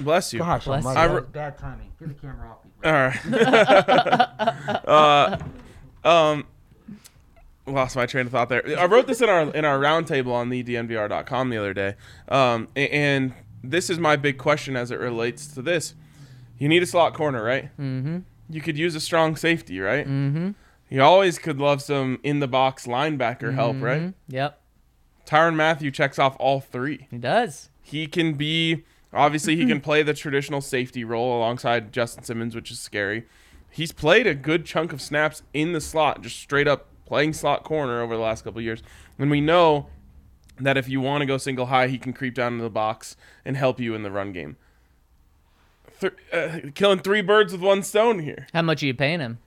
Bless you. Gosh, Bless you. Re- Bad timing. Get the camera off. All right. uh, um, lost my train of thought there. I wrote this in our in our roundtable on the D N V R dot com the other day, um, and this is my big question as it relates to this. You need a slot corner, right? Mm-hmm. You could use a strong safety, right? Mm-hmm. You always could love some in the box linebacker mm-hmm. help, right? Yep. Tyrann Mathieu checks off all three. He does. He can be. Obviously, he can play the traditional safety role alongside Justin Simmons, which is scary. He's played a good chunk of snaps in the slot, just straight up playing slot corner over the last couple of years. And we know that if you want to go single high, he can creep down into the box and help you in the run game. Th- uh, killing three birds with one stone here. How much are you paying him?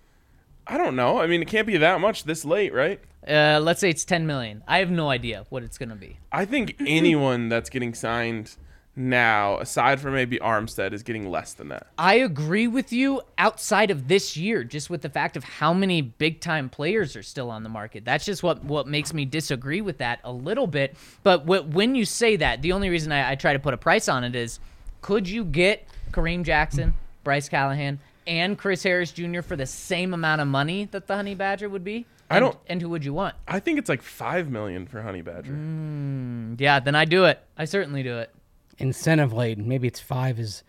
I don't know. I mean, it can't be that much this late, right? Uh, let's say it's ten million dollars. I have no idea what it's going to be. I think anyone that's getting signed now, aside from maybe Armstead, is getting less than that. I agree with you outside of this year, just with the fact of how many big-time players are still on the market. That's just what, what makes me disagree with that a little bit. But what, when you say that, the only reason I, I try to put a price on it is, could you get Kareem Jackson, Bryce Callahan, and Chris Harris Junior for the same amount of money that the Honey Badger would be? And, I don't, and who would you want? I think it's like five million dollars for Honey Badger. Mm, yeah, then I do it. I certainly do it. Incentive laden. Maybe it's five is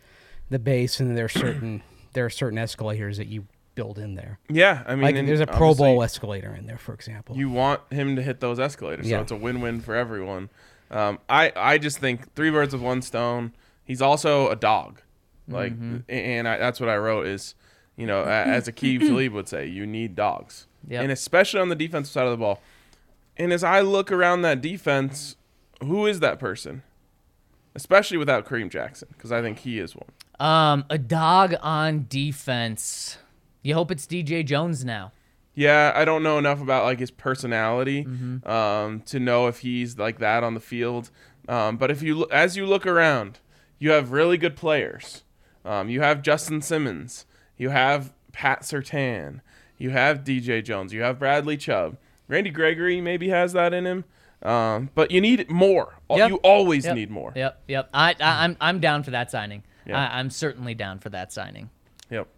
the base, and there are certain there are certain escalators that you build in there. Yeah, I mean, like there's a Pro Bowl escalator in there, for example. You want him to hit those escalators, yeah. So it's a win-win for everyone. Um, I I just think three birds with one stone. He's also a dog, like, mm-hmm. and I, that's what I wrote is, you know, as Aqib Talib would say, you need dogs, yep. and especially on the defensive side of the ball. And as I look around that defense, who is that person? Especially without Kareem Jackson, because I think he is one. Um, a dog on defense. You hope it's D J Jones now. Yeah, I don't know enough about like his personality mm-hmm. um, to know if he's like that on the field. Um, but if you as you look around, you have really good players. Um, you have Justin Simmons. You have Pat Surtain. You have D J Jones. You have Bradley Chubb. Randy Gregory maybe has that in him. Um, but you need more. Yep. You always yep. need more. Yep, yep. I, I, I'm I'm down for that signing. Yep. I, I'm certainly down for that signing. Yep.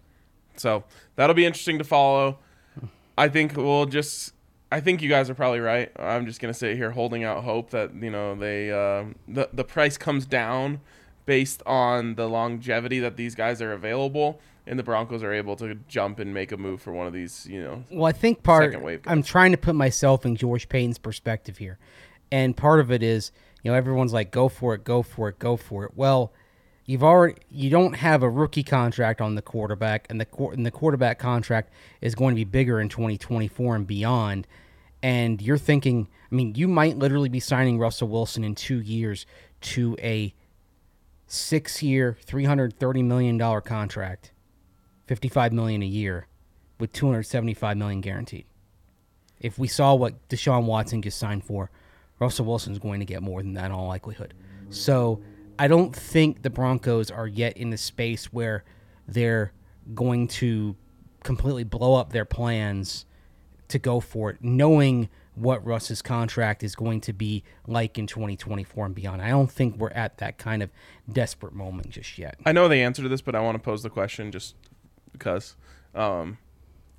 So that'll be interesting to follow. I think we'll just – I think you guys are probably right. I'm just going to sit here holding out hope that, you know, they um, the, the price comes down based on the longevity that these guys are available, and the Broncos are able to jump and make a move for one of these, you know. Well, I think part – I'm trying to put myself in George Paton's perspective here, and part of it is, you know, everyone's like, go for it, go for it, go for it. Well – You've already you don't have a rookie contract on the quarterback, and the and the quarterback contract is going to be bigger in twenty twenty-four and beyond. And you're thinking, I mean, you might literally be signing Russell Wilson in two years to a six-year, three hundred thirty million dollars contract, fifty-five million dollars a year, with two hundred seventy-five million dollars guaranteed. If we saw what Deshaun Watson just signed for, Russell Wilson's going to get more than that in all likelihood. So I don't think the Broncos are yet in the space where they're going to completely blow up their plans to go for it, knowing what Russ's contract is going to be like in twenty twenty-four and beyond. I don't think we're at that kind of desperate moment just yet. I know the answer to this, but I want to pose the question just because. Um,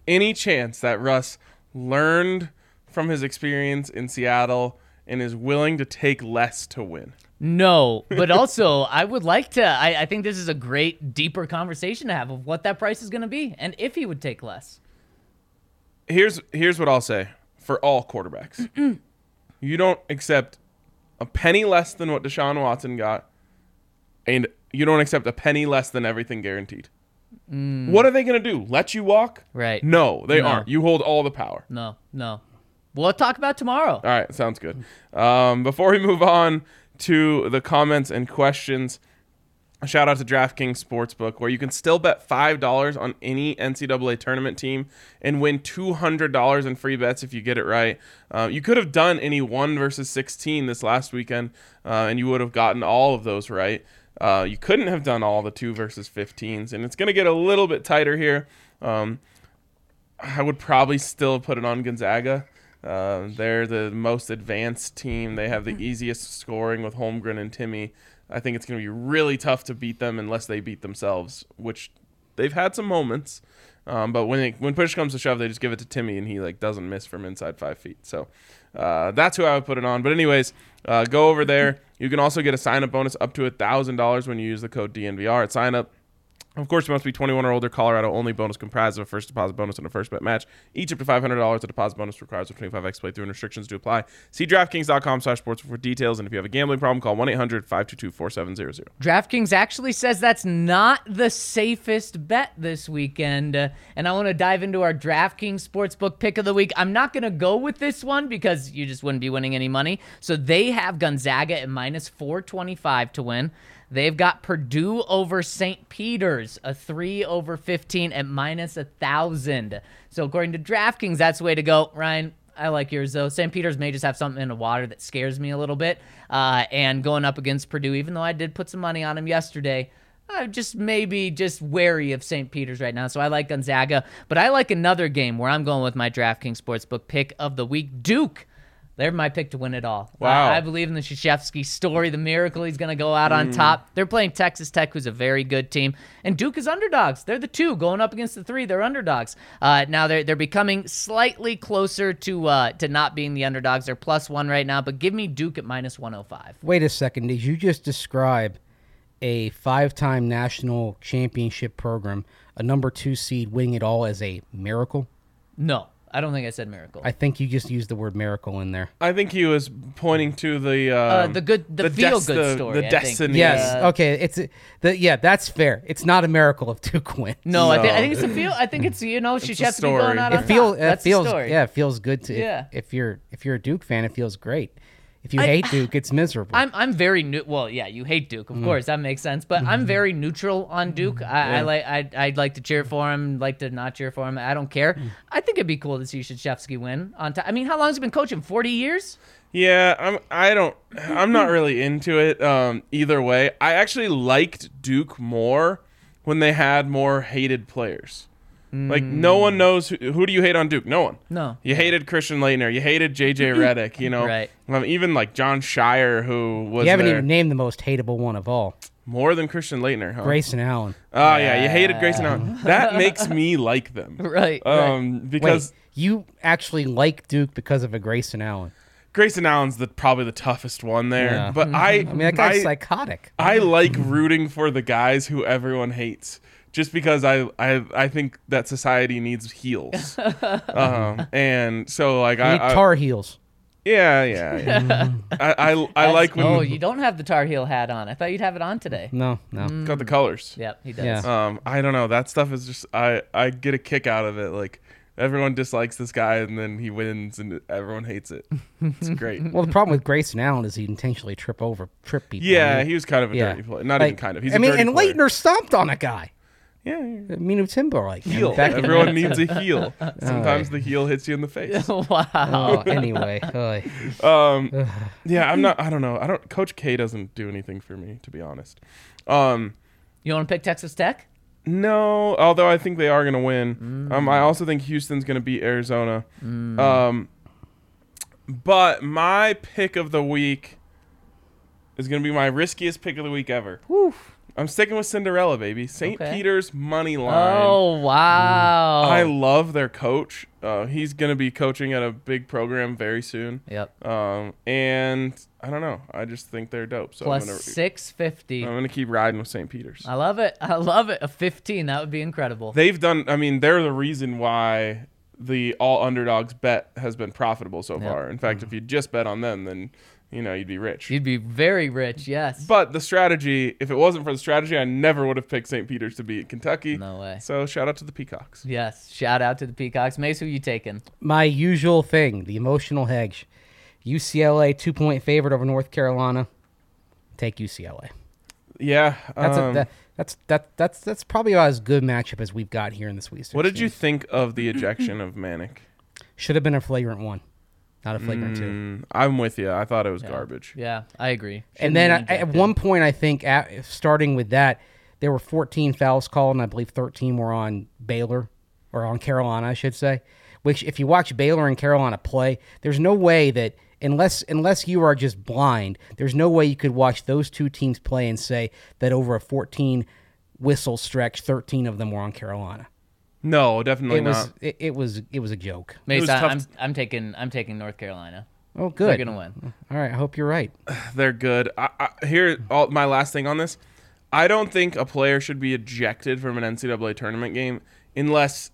any chance that Russ learned from his experience in Seattle and is willing to take less to win? No, but also I would like to, I, I think this is a great deeper conversation to have of what that price is going to be and if he would take less. Here's here's what I'll say for all quarterbacks. Mm-mm. You don't accept a penny less than what Deshaun Watson got, and you don't accept a penny less than everything guaranteed. Mm. What are they going to do? Let you walk? Right. No, they no. aren't. You hold all the power. No, no. We'll talk about tomorrow. All right, sounds good. Um, before we move on to the comments and questions, a shout out to DraftKings Sportsbook, where you can still bet five dollars on any N C double A tournament team and win two hundred dollars in free bets if you get it right. Uh, you could have done any one versus sixteen this last weekend, uh, and you would have gotten all of those right. Uh, you couldn't have done all the two versus fifteens, and it's going to get a little bit tighter here. Um, I would probably still put it on Gonzaga. Uh, they're the most advanced team. They have the easiest scoring with Holmgren and Timmy. I think it's going to be really tough to beat them unless they beat themselves, which they've had some moments. Um, but when they, when push comes to shove, they just give it to Timmy, and he like doesn't miss from inside five feet. So uh, that's who I would put it on. But anyways, uh, go over there. You can also get a sign-up bonus up to one thousand dollars when you use the code D N V R at sign-up. Of course, you must be twenty-one or older, Colorado only. Bonus comprised of a first deposit bonus and a first bet match. Each up to five hundred dollars. A deposit bonus requires a twenty-five x playthrough and restrictions do apply. See DraftKings dot com slash sports for details. And if you have a gambling problem, call one eight hundred five two two four seven zero zero. DraftKings actually says that's not the safest bet this weekend. Uh, and I want to dive into our DraftKings Sportsbook pick of the week. I'm not going to go with this one because you just wouldn't be winning any money. So they have Gonzaga at minus four twenty-five to win. They've got Purdue over Saint Peter's, a three over fifteen at minus one thousand. So according to DraftKings, that's the way to go. Ryan, I like yours, though. Saint Peter's may just have something in the water that scares me a little bit. Uh, and going up against Purdue, even though I did put some money on him yesterday, I'm just maybe just wary of Saint Peter's right now. So I like Gonzaga. But I like another game where I'm going with my DraftKings Sportsbook pick of the week, Duke. They're my pick to win it all. Wow. I, I believe in the Krzyzewski story, the miracle he's going to go out mm. on top. They're playing Texas Tech, who's a very good team. And Duke is underdogs. They're the two. Going up against the three, they're underdogs. Uh, now they're they're becoming slightly closer to uh, to not being the underdogs. They're plus one right now, but give me Duke at minus one oh five. Wait a second. Did you just describe a five-time national championship program, a number two seed winning it all as a miracle? No. I don't think I said miracle. I think you just used the word miracle in there. I think he was pointing to the um, uh, the good, the, the feel des- good story, the, the I destiny. Think. Yes, uh, okay, it's the yeah, that's fair. It's not a miracle if Duke wins. No, no. I, th- I think it's a feel. I think it's you know she has to be going out on it feel, top. It that's feels, story. Yeah, it feels good to yeah. if, if you're if you're a Duke fan, it feels great. If you I, hate Duke, it's miserable. I'm I'm very new. Well, yeah, you hate Duke, of mm. course. That makes sense. But I'm very neutral on Duke. I, yeah. I like I I'd like to cheer for him. Like to not cheer for him. I don't care. Mm. I think it'd be cool to see Krzyzewski win on time. I mean, how long has he been coaching? Forty years? Yeah, I'm. I don't. I'm not really into it. Um, either way, I actually liked Duke more when they had more hated players. Mm. Like, no one knows. Who, who do you hate on Duke? No one. No. You hated Christian Laettner. You hated J J Redick, you know. Right. Um, even, like, John Shire, who was You haven't there. even named the most hateable one of all. More than Christian Laettner, huh? Grayson Allen. Oh, yeah. You hated Grayson Allen. That makes me like them. Right. Um, right. Because Wait, you actually like Duke because of a Grayson Allen. Grayson Allen's the probably the toughest one there. Yeah. But mm-hmm. I... I mean, that guy's I, psychotic. I like rooting for the guys who everyone hates. Just because I, I I think that society needs heels. um, and so, like... You I, need I, tar heels. Yeah, yeah. yeah. I, I, I like when... Oh, you don't have the Tar Heel hat on. I thought you'd have it on today. No, no. Mm. Got the colors. Yep, he does. Yeah. Um, I don't know. That stuff is just... I, I get a kick out of it. Like, everyone dislikes this guy, and then he wins, and everyone hates it. It's great. Well, the problem with Grayson Allen is he intentionally trip over trip people. Yeah, I mean, he was kind of a yeah. dirty player. Not like, even kind of. He's I a mean, dirty and player. Laettner stomped on a guy. Yeah, I mean, Timberlake. Heel. Everyone needs a heel. Sometimes the heel hits you in the face. Wow. Oh, anyway. um, yeah, I'm not. I don't know. I don't. Coach K doesn't do anything for me, to be honest. Um, you want to pick Texas Tech? No, although I think they are going to win. Mm. Um, I also think Houston's going to beat Arizona. Mm. Um, but my pick of the week is going to be my riskiest pick of the week ever. Woof. I'm sticking with Cinderella, baby. Saint Okay. Peter's money line. Oh, wow. I love their coach. Uh, he's going to be coaching at a big program very soon. Yep. Um, and I don't know. I just think they're dope. So Plus I'm gonna, six fifty. I'm going to keep riding with Saint Peter's. I love it. I love it. A fifteen. That would be incredible. They've done – I mean, they're the reason why the all underdogs bet has been profitable so yep. far. In fact, mm. if you just bet on them, then – you know, you'd be rich. You'd be very rich, yes. But the strategy, if it wasn't for the strategy, I never would have picked Saint Peter's to beat Kentucky. No way. So shout out to the Peacocks. Yes, shout out to the Peacocks. Mace, who you taking? My usual thing, the emotional hedge. U C L A, two-point favorite over North Carolina. Take U C L A. Yeah. That's um, a, that, that's that that's that's probably about as good matchup as we've got here in this Eastern. What did you think of the ejection of Manic? Should have been a flagrant one. Not a flagrant mm, two. I'm with you. I thought it was yeah. garbage. Yeah, I agree. Shouldn't and then I, at one point, I think, at, starting with that, there were fourteen fouls called, and I believe thirteen were on Baylor, or on Carolina, I should say, which if you watch Baylor and Carolina play, there's no way that, unless unless you are just blind, there's no way you could watch those two teams play and say that over a fourteen-whistle stretch, thirteen of them were on Carolina. No, definitely it not. Was, it, it was it was a joke. Mace, was I, I'm I'm taking I'm taking North Carolina. Oh, good. They're gonna win. All right, I hope you're right. They're good. I, I, here, all, my last thing on this. I don't think a player should be ejected from an N C double A tournament game unless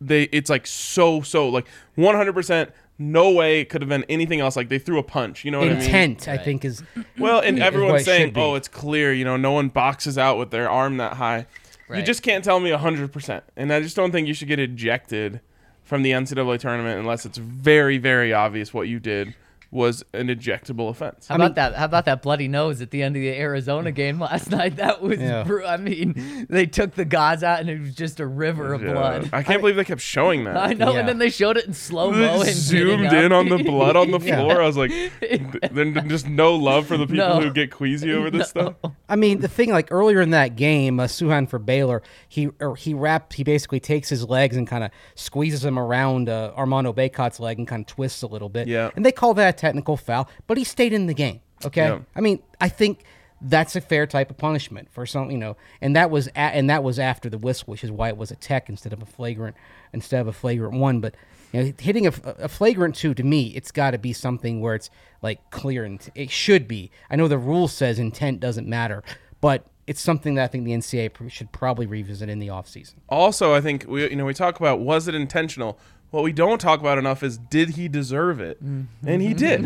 they. It's like so so like one hundred percent. No way it could have been anything else. Like, they threw a punch. You know what Intent, I mean? Intent, I think, is well, and everyone's saying, oh, it's clear. You know, no one boxes out with their arm that high. Right. You just can't tell me one hundred percent. And I just don't think you should get ejected from the N C double A tournament unless it's very, very obvious what you did was an ejectable offense. How I about mean, that? How about that bloody nose at the end of the Arizona game last night? That was, yeah. br- I mean, they took the gauze out and it was just a river of yeah. blood. I can't I, believe they kept showing that. I know, yeah. and then they showed it in slow mo and zoomed in on the blood on the floor. Yeah. I was like, there's just no love for the people no. who get queasy over this no. stuff. I mean, the thing, like earlier in that game, uh, Suhan for Baylor, he or he wrapped, he basically takes his legs and kind of squeezes them around uh, Armando Baycott's leg and kind of twists a little bit. Yeah, and they call that technical foul, but he stayed in the game. Okay, yeah. I mean, I think that's a fair type of punishment for some, you know, and that was at, and that was after the whistle, which is why it was a tech instead of a flagrant, instead of a flagrant one. But you know, hitting a, a flagrant two to me, it's got to be something where it's like clear and it should be. I know the rule says intent doesn't matter, but it's something that I think the N C double A should probably revisit in the offseason. Also, I think we, you know, we talk about was it intentional. What we don't talk about enough is did he deserve it? Mm-hmm. And he did.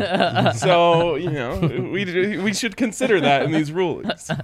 So, you know, we we should consider that in these rulings. So,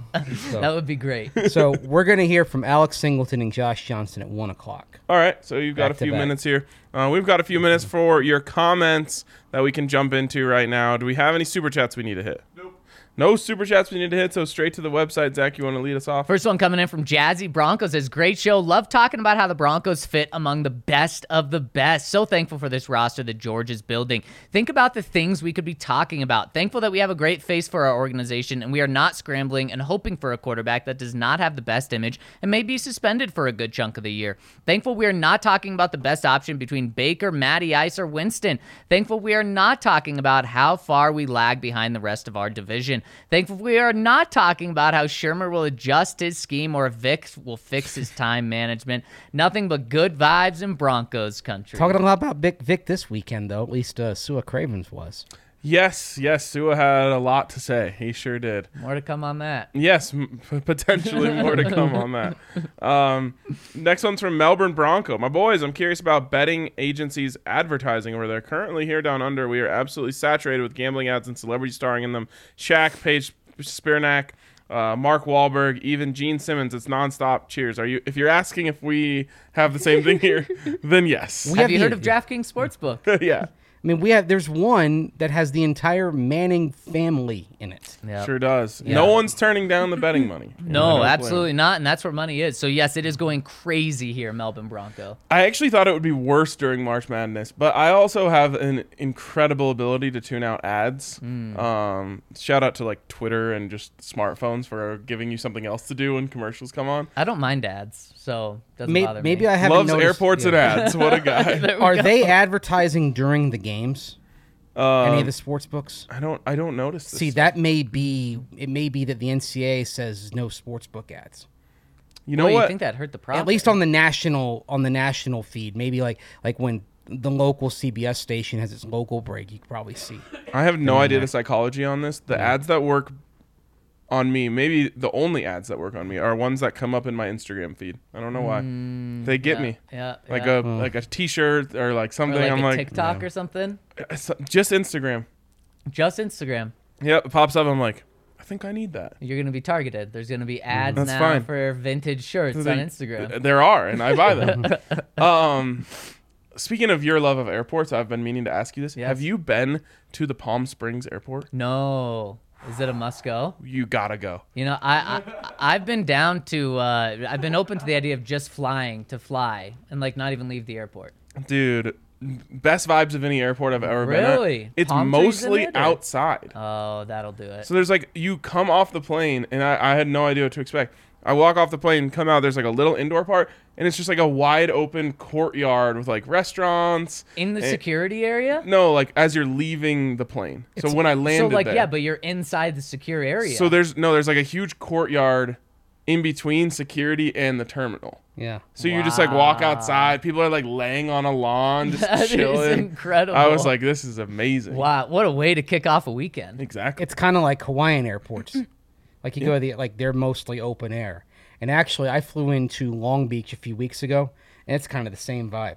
that would be great. So we're going to hear from Alex Singleton and Josh Johnson at one o'clock. All right. So you've got back a few minutes here. Uh, we've got a few minutes for your comments that we can jump into right now. Do we have any Super Chats we need to hit? Nope. No super chats we need to hit, so straight to the website. Zach, you want to lead us off? First one coming in from Jazzy Broncos says, great show. Love talking about how the Broncos fit among the best of the best. So thankful for this roster that George is building. Think about the things we could be talking about. Thankful that we have a great face for our organization, and we are not scrambling and hoping for a quarterback that does not have the best image and may be suspended for a good chunk of the year. Thankful we are not talking about the best option between Baker, Matty Ice, or Winston. Thankful we are not talking about how far we lag behind the rest of our division. Thankful we are not talking about how Shermer will adjust his scheme or Vic will fix his time management. Nothing but good vibes in Broncos country. Talking a lot about Vic, Vic this weekend, though. At least uh, Sua Cravens was. Yes, yes, Sua had a lot to say. He sure did. More to come on that. Yes, m- potentially more to come on that. Um, next one's from Melbourne Bronco. My boys, I'm curious about betting agencies advertising where they're currently here down under. We are absolutely saturated with gambling ads and celebrities starring in them. Shaq, Paige Spirnak, uh, Mark Wahlberg, even Gene Simmons. It's nonstop. Cheers. Are you? If you're asking if we have the same thing here, then yes. We have, have you heard of DraftKings Sportsbook? Yeah. I mean, we have. There's one that has the entire Manning family in it. Yep. Sure does. Yeah. No one's turning down the betting money. No, absolutely not, and that's where money is. So, yes, it is going crazy here, Melbourne Bronco. I actually thought it would be worse during March Madness, but I also have an incredible ability to tune out ads. Mm. Um, shout out to, like, Twitter and just smartphones for giving you something else to do when commercials come on. I don't mind ads, so it doesn't maybe, bother me. Maybe I haven't Loves noticed. Airports yeah. and ads. What a guy. Are go. They advertising during the game? Games, uh, any of the sports books? I don't. I don't notice. This. See, that may be. It may be that the N C A A says no sports book ads. You know well, what? You think that hurt the profit? At least on the national on the national feed. Maybe like like when the local C B S station has its local break, you can probably see. I have no idea that. The psychology on this. The yeah. ads that work on me, maybe the only ads that work on me are ones that come up in my Instagram feed. I don't know why. Mm, they get yeah, me. Yeah. Like yeah. a oh. like a t-shirt or like something. Or like I'm a like TikTok yeah. or something. Just Instagram. Just Instagram. Yep. It pops up. I'm like, I think I need that. You're gonna be targeted. There's gonna be ads That's now fine. For vintage shirts they, on Instagram. There are, and I buy them. um, speaking of your love of airports, I've been meaning to ask you this. Yes. Have you been to the Palm Springs Airport? No. Is it a must go? You gotta go. You know, I, I I've been down to uh, I've been open to the idea of just flying to fly and like not even leave the airport. Dude, best vibes of any airport I've ever really? been. Really? It's Palm mostly it outside. Oh, that'll do it. So there's like you come off the plane, and I, I had no idea what to expect. I walk off the plane, come out. There's like a little indoor part, and it's just like a wide open courtyard with like restaurants. In the and, security area? No, like as you're leaving the plane. It's, so when I landed, so like there, yeah, but you're inside the secure area. So there's no, there's like a huge courtyard in between security and the terminal. Yeah. So wow. you just like walk outside. People are like laying on a lawn, just that chilling. That is incredible. I was like, this is amazing. Wow, what a way to kick off a weekend. Exactly. It's kind of like Hawaiian airports. Like you yeah. go to the like they're mostly open air, and actually I flew into Long Beach a few weeks ago, and it's kind of the same vibe.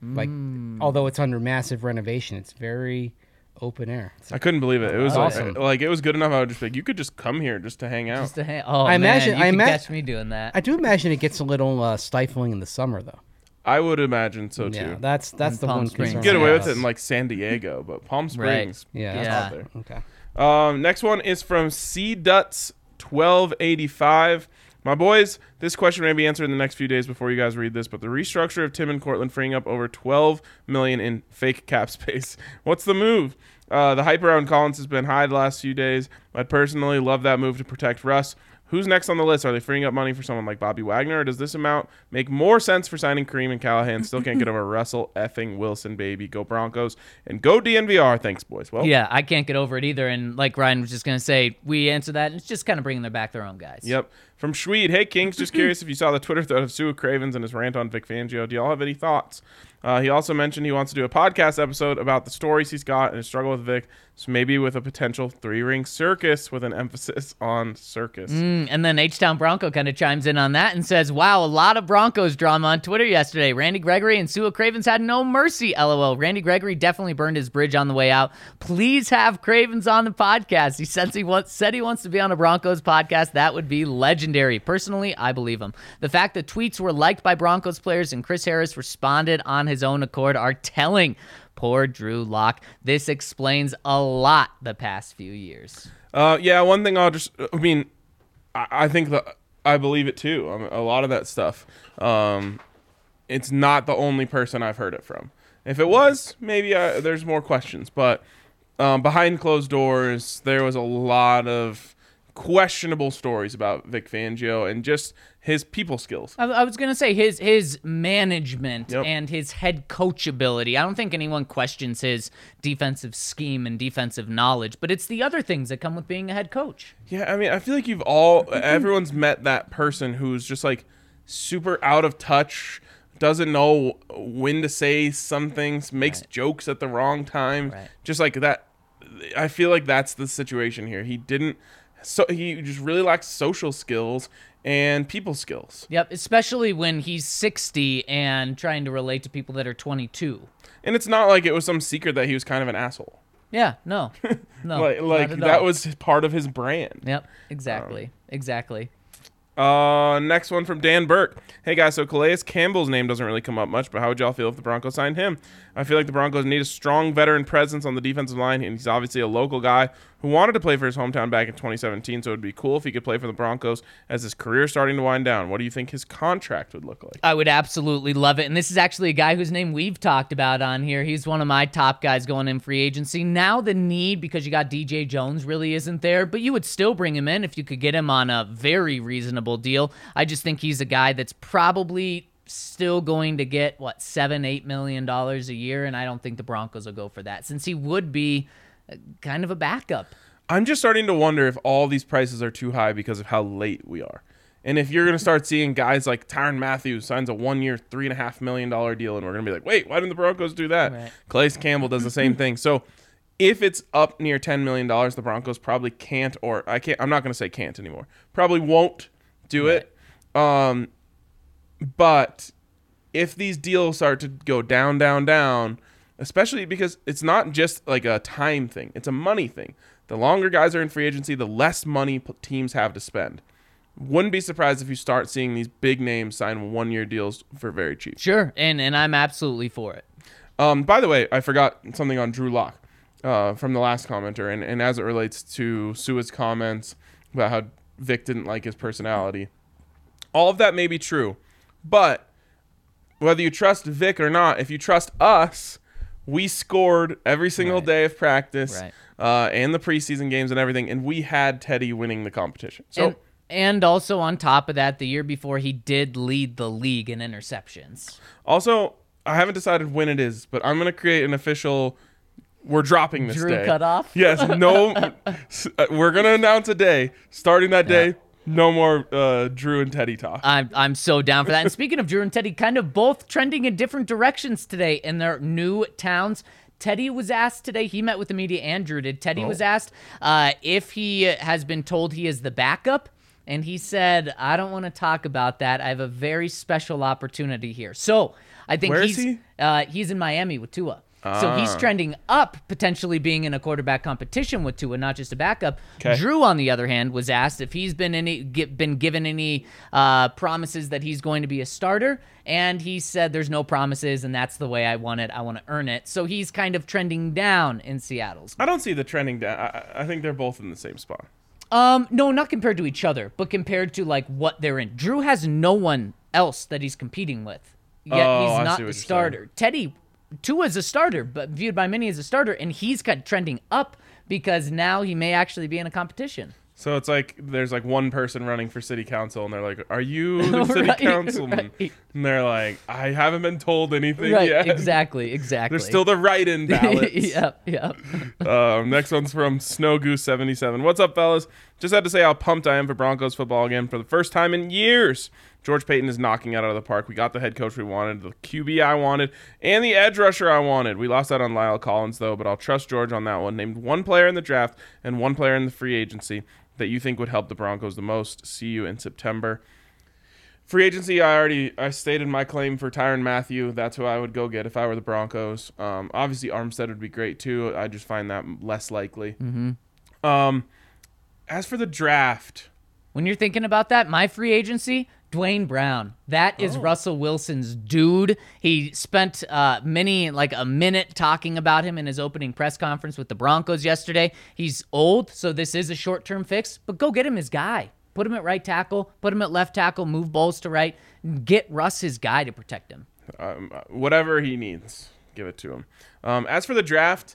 Mm. Like although it's under massive renovation, it's very open air. It's I couldn't believe it. It was awesome. like, like it was good enough. I would just be like, you could just come here just to hang out. Just to hang. Oh I man, imagine, you I could ima- catch me doing that. I do imagine it gets a little uh, stifling in the summer though. I would imagine so too. Yeah, that's that's and the Palm one Springs. Concern. You get away with it in like San Diego, but Palm Springs. Right. Yeah, yeah. Out there. Okay. Um, next one is from C Duts. twelve eighty-five. My boys, this question may be answered in the next few days before you guys read this, but the restructure of Tim and Cortland freeing up over twelve million dollars in fake cap space. What's the move? Uh, the hype around Collins has been high the last few days. I personally love that move to protect Russ. Who's next on the list? Are they freeing up money for someone like Bobby Wagner, or does this amount make more sense for signing Kareem and Callahan? Still can't get over Russell effing Wilson, baby. Go Broncos and go D N V R. Thanks, boys. Well, yeah, I can't get over it either. And like Ryan was just going to say, we answer that. It's just kind of bringing them back their own guys. Yep. From Schweed, hey, Kings, just curious if you saw the Twitter thread of Sua Cravens and his rant on Vic Fangio. Do y'all have any thoughts? Uh, he also mentioned he wants to do a podcast episode about the stories he's got and his struggle with Vic, so maybe with a potential three-ring circus with an emphasis on circus. Mm, and then H-Town Bronco kind of chimes in on that and says, wow, a lot of Broncos drama on Twitter yesterday. Randy Gregory and Sua Cravens had no mercy, LOL. Randy Gregory definitely burned his bridge on the way out. Please have Cravens on the podcast. He says he wants, said he wants to be on a Broncos podcast. That would be legendary. Personally, I believe him. The fact that tweets were liked by Broncos players and Chris Harris responded on his his own accord are telling. Poor Drew Lock. This explains a lot the past few years. Uh, yeah, one thing I'll just, I mean, I, I think that I believe it too. I mean, a lot of that stuff. Um, it's not the only person I've heard it from. If it was, maybe I, there's more questions. But um, behind closed doors, there was a lot of questionable stories about Vic Fangio and just his people skills. I, I was going to say his his management yep. and his head coach ability. I don't think anyone questions his defensive scheme and defensive knowledge, but it's the other things that come with being a head coach. Yeah, I mean, I feel like you've all, everyone's met that person who's just like super out of touch, doesn't know when to say some things, makes right. jokes at the wrong time. Right. Just like that. I feel like that's the situation here. He didn't. So he just really lacks social skills and people skills. Yep, especially when he's sixty and trying to relate to people that are twenty-two. And it's not like it was some secret that he was kind of an asshole. Yeah, no. No. like like that was part of his brand. Yep, exactly. Um, exactly. Uh, next one from Dan Burke. Hey guys, so Calais Campbell's name doesn't really come up much, but how would y'all feel if the Broncos signed him? I feel like the Broncos need a strong veteran presence on the defensive line, and he's obviously a local guy who wanted to play for his hometown back in twenty seventeen, so it'd be cool if he could play for the Broncos as his career's starting to wind down. What do you think his contract would look like? I would absolutely love it, and this is actually a guy whose name we've talked about on here. He's one of my top guys going in free agency. Now the need, because you got D J Jones, really isn't there, but you would still bring him in if you could get him on a very reasonable deal. I just think he's a guy that's probably still going to get, what, seven, eight million dollars a year, and I don't think the Broncos will go for that, since he would be kind of a backup. I'm just starting to wonder if all these prices are too high because of how late we are. And if you're going to start seeing guys like Tyrann Mathieu signs a one-year, three point five million dollars deal, and we're going to be like, wait, why didn't the Broncos do that? Right. Calais Campbell does the same thing. So if it's up near ten million dollars, the Broncos probably can't, or I can't, I'm not going to say can't anymore, probably won't do right. it. Um, but if these deals start to go down, down, down, especially because it's not just like a time thing. It's a money thing. The longer guys are in free agency, the less money teams have to spend. Wouldn't be surprised if you start seeing these big names sign one-year deals for very cheap. Sure, and and I'm absolutely for it. Um, by the way, I forgot something on Drew Lock uh, from the last commenter, and, and as it relates to Sua's comments about how Vic didn't like his personality. All of that may be true, but whether you trust Vic or not, if you trust us, we scored every single right. day of practice right. uh, and the preseason games and everything, and we had Teddy winning the competition. So, and, and also on top of that, the year before, he did lead the league in interceptions. Also, I haven't decided when it is, but I'm going to create an official, we're dropping this Drew day. Drew cutoff? Yes, no, we're going to announce a day. Starting that day, yeah. No more uh, Drew and Teddy talk. I'm I'm so down for that. And speaking of Drew and Teddy, kind of both trending in different directions today in their new towns. Teddy was asked today, he met with the media, and Drew did. Teddy oh. was asked uh, if he has been told he is the backup. And he said, I don't want to talk about that. I have a very special opportunity here. So I think Where he's is he? uh, he's in Miami with Tua. So he's trending up, potentially being in a quarterback competition with Tua, not just a backup. Okay. Drew, on the other hand, was asked if he's been any get, been given any uh, promises that he's going to be a starter, and he said there's no promises, and that's the way I want it. I want to earn it. So he's kind of trending down in Seattle's. I don't see the trending down. I, I think they're both in the same spot. Um, no, not compared to each other, but compared to like what they're in. Drew has no one else that he's competing with, yet oh, he's not the starter. Teddy Tua is a starter, but viewed by many as a starter, and he's kind of trending up because now he may actually be in a competition. So it's like there's like one person running for city council, and they're like, are you the city right, councilman? Right. And they're like, I haven't been told anything right, yet. Exactly, exactly. There's still the write-in ballots. Yep, yep. um, next one's from Snow Goose seventy-seven. What's up, fellas? Just had to say how pumped I am for Broncos football again for the first time in years. George Paton is knocking it out of the park. We got the head coach we wanted, the Q B I wanted, and the edge rusher I wanted. We lost out on La'el Collins, though, but I'll trust George on that one. Named one player in the draft and one player in the free agency that you think would help the Broncos the most. See you in September. Free agency, I already I stated my claim for Tyrann Mathieu. That's who I would go get if I were the Broncos. Um, obviously, Armstead would be great, too. I just find that less likely. Mm-hmm. Um, as for the draft. When you're thinking about that, my free agency, Dwayne Brown. That is oh. Russell Wilson's dude. He spent uh, many, like a minute talking about him in his opening press conference with the Broncos yesterday. He's old, so this is a short-term fix, but go get him his guy. Put him at right tackle, put him at left tackle, move Bolles to right, get Russ his guy to protect him. Um, whatever he needs, give it to him. Um, as for the draft,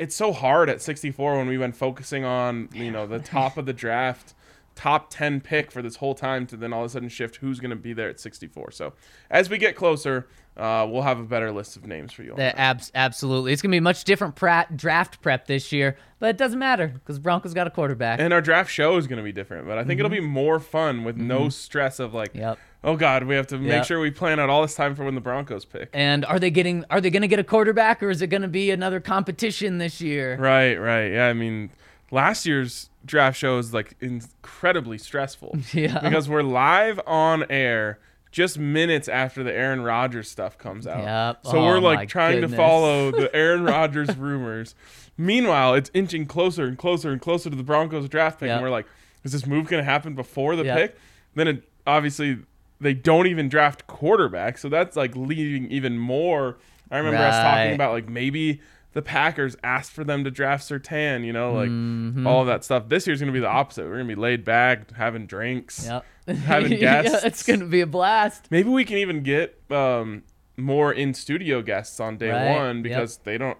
it's so hard at sixty-four when we've been focusing on, you know, the top of the draft, top ten pick for this whole time, to then all of a sudden shift who's going to be there at sixty-four. So as we get closer, uh, we'll have a better list of names for you. The, abs- absolutely. It's going to be much different pra- draft prep this year, but it doesn't matter because Broncos got a quarterback. And our draft show is going to be different, but I think mm-hmm. it'll be more fun with mm-hmm. no stress of like, yep. oh God, we have to make yep. sure we plan out all this time for when the Broncos pick. And are they getting? Are they going to get a quarterback, or is it going to be another competition this year? Right, right. Yeah, I mean, last year's draft show is like incredibly stressful yeah. because we're live on air just minutes after the Aaron Rodgers stuff comes out. Yep. So oh, we're like trying goodness. to follow the Aaron Rodgers rumors. Meanwhile, it's inching closer and closer and closer to the Broncos draft pick, yep. and we're like, is this move going to happen before the yep. pick? Then it obviously. They don't even draft quarterback, so that's like leaving even more. I remember right. us talking about like maybe the Packers asked for them to draft Surtain, you know, like mm-hmm. all of that stuff. This year's going to be the opposite. We're going to be laid back, having drinks, yep. having guests. yeah, it's going to be a blast. Maybe we can even get um, more in-studio guests on day right. one because yep. they don't.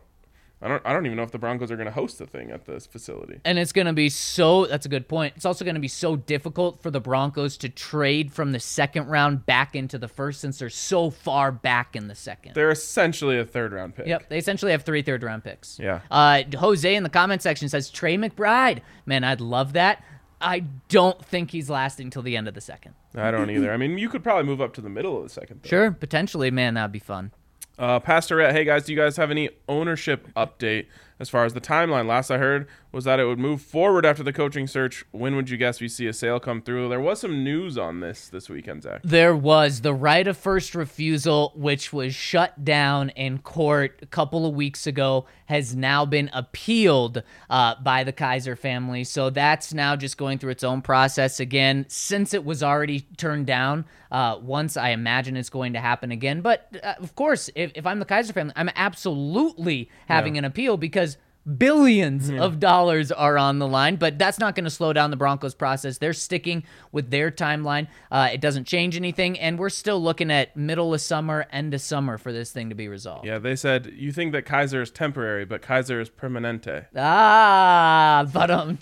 I don't I don't even know if the Broncos are going to host the thing at this facility. And it's going to be so – that's a good point. It's also going to be so difficult for the Broncos to trade from the second round back into the first since they're so far back in the second. They're essentially a third-round pick. Yep, they essentially have three third-round picks. Yeah. Uh, Jose in the comment section says, Trey McBride. Man, I'd love that. I don't think he's lasting till the end of the second. I don't either. I mean, you could probably move up to the middle of the second, though. Sure, potentially. Man, that would be fun. Uh, Pastorette, hey guys, do you guys have any ownership update as far as the timeline? Last I heard was that it would move forward after the coaching search. When would you guess we see a sale come through? There was some news on this this weekend, Zach. There was the right of first refusal, which was shut down in court a couple of weeks ago, has now been appealed uh, by the Kaiser family. So that's now just going through its own process again, since it was already turned down uh, once. I imagine it's going to happen again. But uh, of course, if, if I'm the Kaiser family, I'm absolutely having yeah. an appeal, because billions yeah. of dollars are on the line. But that's not going to slow down the Broncos process. They're sticking with their timeline. Uh, it doesn't change anything, and we're still looking at middle of summer, end of summer for this thing to be resolved. Yeah, they said, you think that Kaiser is temporary, but Kaiser is permanente. Ah, but um,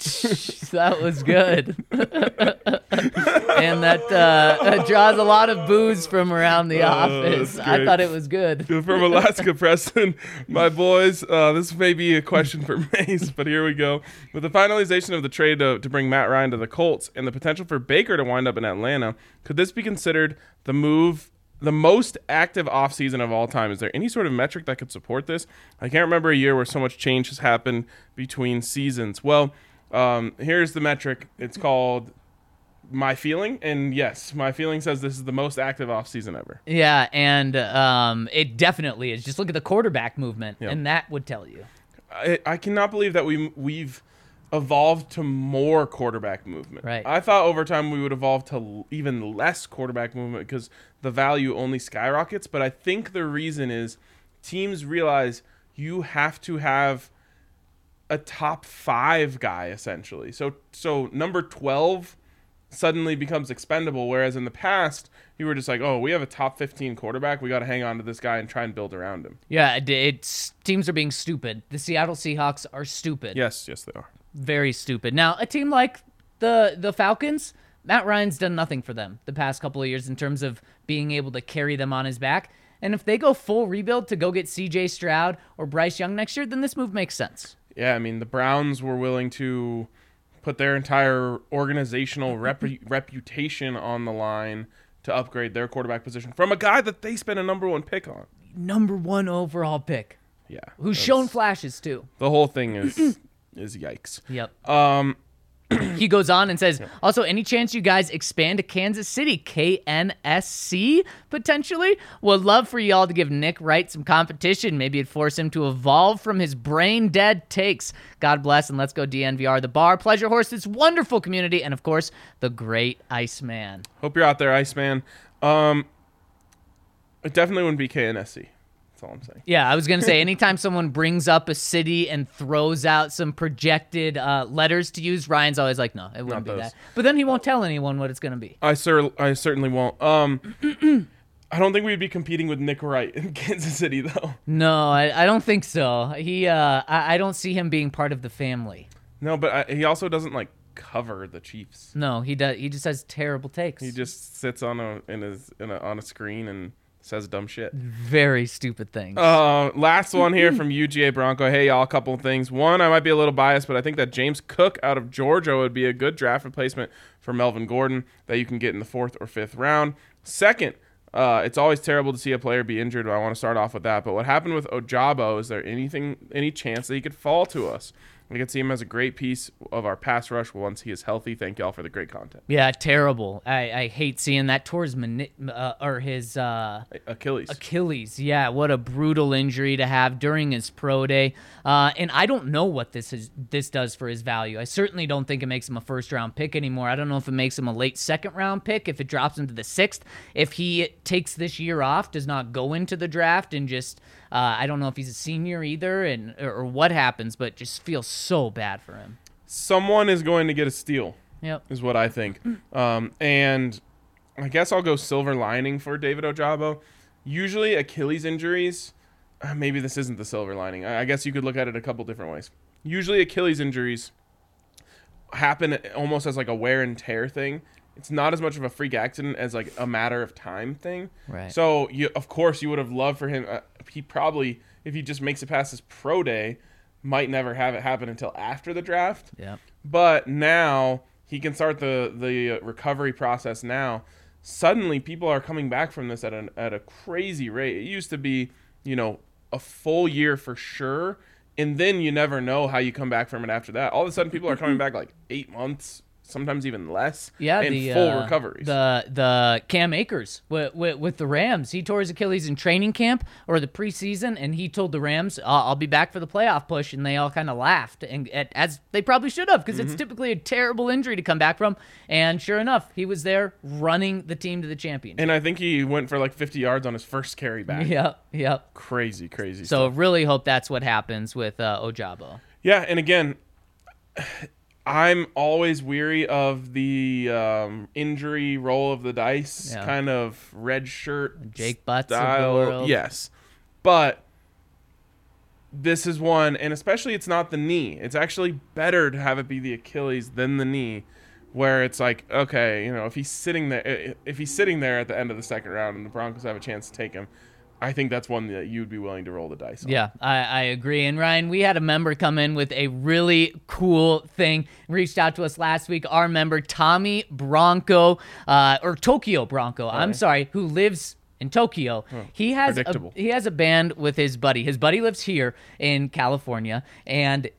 that was good. And that uh, draws a lot of boos from around the oh, office. I thought it was good. From Alaska, Preston, my boys, uh, this may be a question for Mace, but here we go. With the finalization of the trade to, to bring Matt Ryan to the Colts and the potential for Baker to wind up in Atlanta, could this be considered the move, the most active offseason of all time? Is there any sort of metric that could support this? I can't remember a year where so much change has happened between seasons. Well, um, here's the metric. It's called My Feeling, and yes, My Feeling says this is the most active offseason ever. Yeah, and um, it definitely is. Just look at the quarterback movement, yep. and that would tell you. I, I cannot believe that we, we've evolved to more quarterback movement. Right. I thought over time we would evolve to l- even less quarterback movement because the value only skyrockets. But I think the reason is teams realize you have to have a top five guy, essentially. So so number twelve suddenly becomes expendable, whereas in the past you were just like, oh, we have a top fifteen quarterback, we got to hang on to this guy and try and build around him. Yeah, it's teams are being stupid. The Seattle Seahawks are stupid. Yes, yes, they are. Very stupid. Now, a team like the the Falcons, Matt Ryan's done nothing for them the past couple of years in terms of being able to carry them on his back. And if they go full rebuild to go get C J Stroud or Bryce Young next year, then this move makes sense. Yeah, I mean, the Browns were willing to put their entire organizational rep- reputation on the line to upgrade their quarterback position from a guy that they spent a number one pick on. Number one overall pick. Yeah. Who's shown flashes, too. The whole thing is is yikes. Yep. Um, He goes on and says, also, any chance you guys expand to Kansas City, K N S C, potentially? Would love for y'all to give Nick Wright some competition. Maybe it'd force him to evolve from his brain-dead takes. God bless, and let's go D N V R the bar. Pleasure Horse, this wonderful community, and, of course, the great Iceman. Hope you're out there, Iceman. Um, it definitely wouldn't be K N S C. All I'm saying. Yeah, I was going to say, anytime someone brings up a city and throws out some projected uh, letters to use, Ryan's always like, no, it wouldn't be that. But then he won't tell anyone what it's going to be. I, cer- I certainly won't. Um, I don't think we'd be competing with Nick Wright in Kansas City, though. No, I, I don't think so. He, uh, I, I don't see him being part of the family. No, but I, he also doesn't, like, cover the Chiefs. No, he does. He just has terrible takes. He just sits on a in his in a, on a screen and says dumb shit. Very stupid things. Uh, last one here from U G A Bronco. Hey, y'all, a couple of things. One, I might be a little biased, but I think that James Cook out of Georgia would be a good draft replacement for Melvin Gordon that you can get in the fourth or fifth round. Second, uh, it's always terrible to see a player be injured, but I want to start off with that. But what happened with Ojabo, is there anything, any chance that he could fall to us? We could see him as a great piece of our pass rush once he is healthy. Thank y'all for the great content. Yeah, terrible. I, I hate seeing that. Tore his mani- uh, or his uh, Achilles. Achilles. Yeah, what a brutal injury to have during his pro day. Uh, and I don't know what this is. This does for his value. I certainly don't think it makes him a first round pick anymore. I don't know if it makes him a late second round pick. If it drops him to the sixth. If he takes this year off, does not go into the draft, and just uh, I don't know if he's a senior either, and or what happens. But just feels so bad for him. Someone is going to get a steal, yep, is what I think. Um, and I guess I'll go silver lining for David Ojabo. Usually Achilles injuries, uh, maybe this isn't the silver lining. I, I guess you could look at it a couple different ways. Usually Achilles injuries happen almost as like a wear and tear thing. It's not as much of a freak accident as like a matter of time thing. Right. So, you, of course, you would have loved for him. Uh, he probably, if he just makes it past his pro day, might never have it happen until after the draft. Yeah. But now he can start the, the recovery process now. Suddenly people are coming back from this at an, at a crazy rate. It used to be, you know, a full year for sure, and then you never know how you come back from it after that. All of a sudden people are coming back like eight months, sometimes even less, yeah, and the, full uh, recoveries. The the Cam Akers with, with, with the Rams. He tore his Achilles in training camp or the preseason, and he told the Rams, I'll, I'll be back for the playoff push, and they all kind of laughed, and as they probably should have, because mm-hmm. it's typically a terrible injury to come back from, and sure enough, he was there running the team to the championship. And I think he went for like fifty yards on his first carry back. Yep, yep. Crazy, crazy So stuff. Really hope that's what happens with uh, Ojabo. Yeah, and again, I'm always weary of the um, injury roll of the dice, yeah, kind of red shirt Jake Butts style. Of the world. Yes, but this is one, and especially it's not the knee. It's actually better to have it be the Achilles than the knee, where it's like, okay, you know, if he's sitting there, if he's sitting there at the end of the second round, and the Broncos have a chance to take him, I think that's one that you'd be willing to roll the dice on. Yeah, I, I agree. And Ryan, we had a member come in with a really cool thing. Reached out to us last week. Our member, Tommy Bronco, uh, or Tokyo Bronco, right. I'm sorry, who lives in Tokyo. Oh, he has a, he has a band with his buddy. His buddy lives here in California, and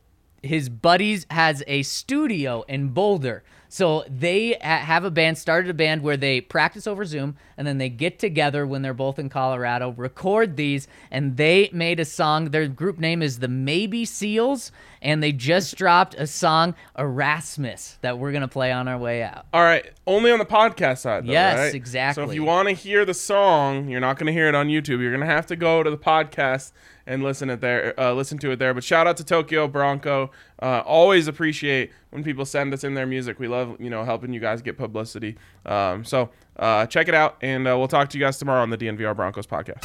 his buddies has a studio in Boulder. So they have a band, started a band where they practice over Zoom, and then they get together when they're both in Colorado, record these, and they made a song. Their group name is the Maybe Seals, and they just dropped a song, Erasmus, that we're going to play on our way out. All right. Only on the podcast side, though, yes, right? Exactly. So if you want to hear the song, you're not going to hear it on YouTube. You're going to have to go to the podcast and listen it there, uh, listen to it there. But shout out to Tokyo Bronco. Uh, always appreciate when people send us in their music. We love, you know, helping you guys get publicity. Um, so uh, check it out, and uh, we'll talk to you guys tomorrow on the D N V R Broncos podcast.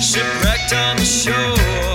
Shipwrecked on the shore.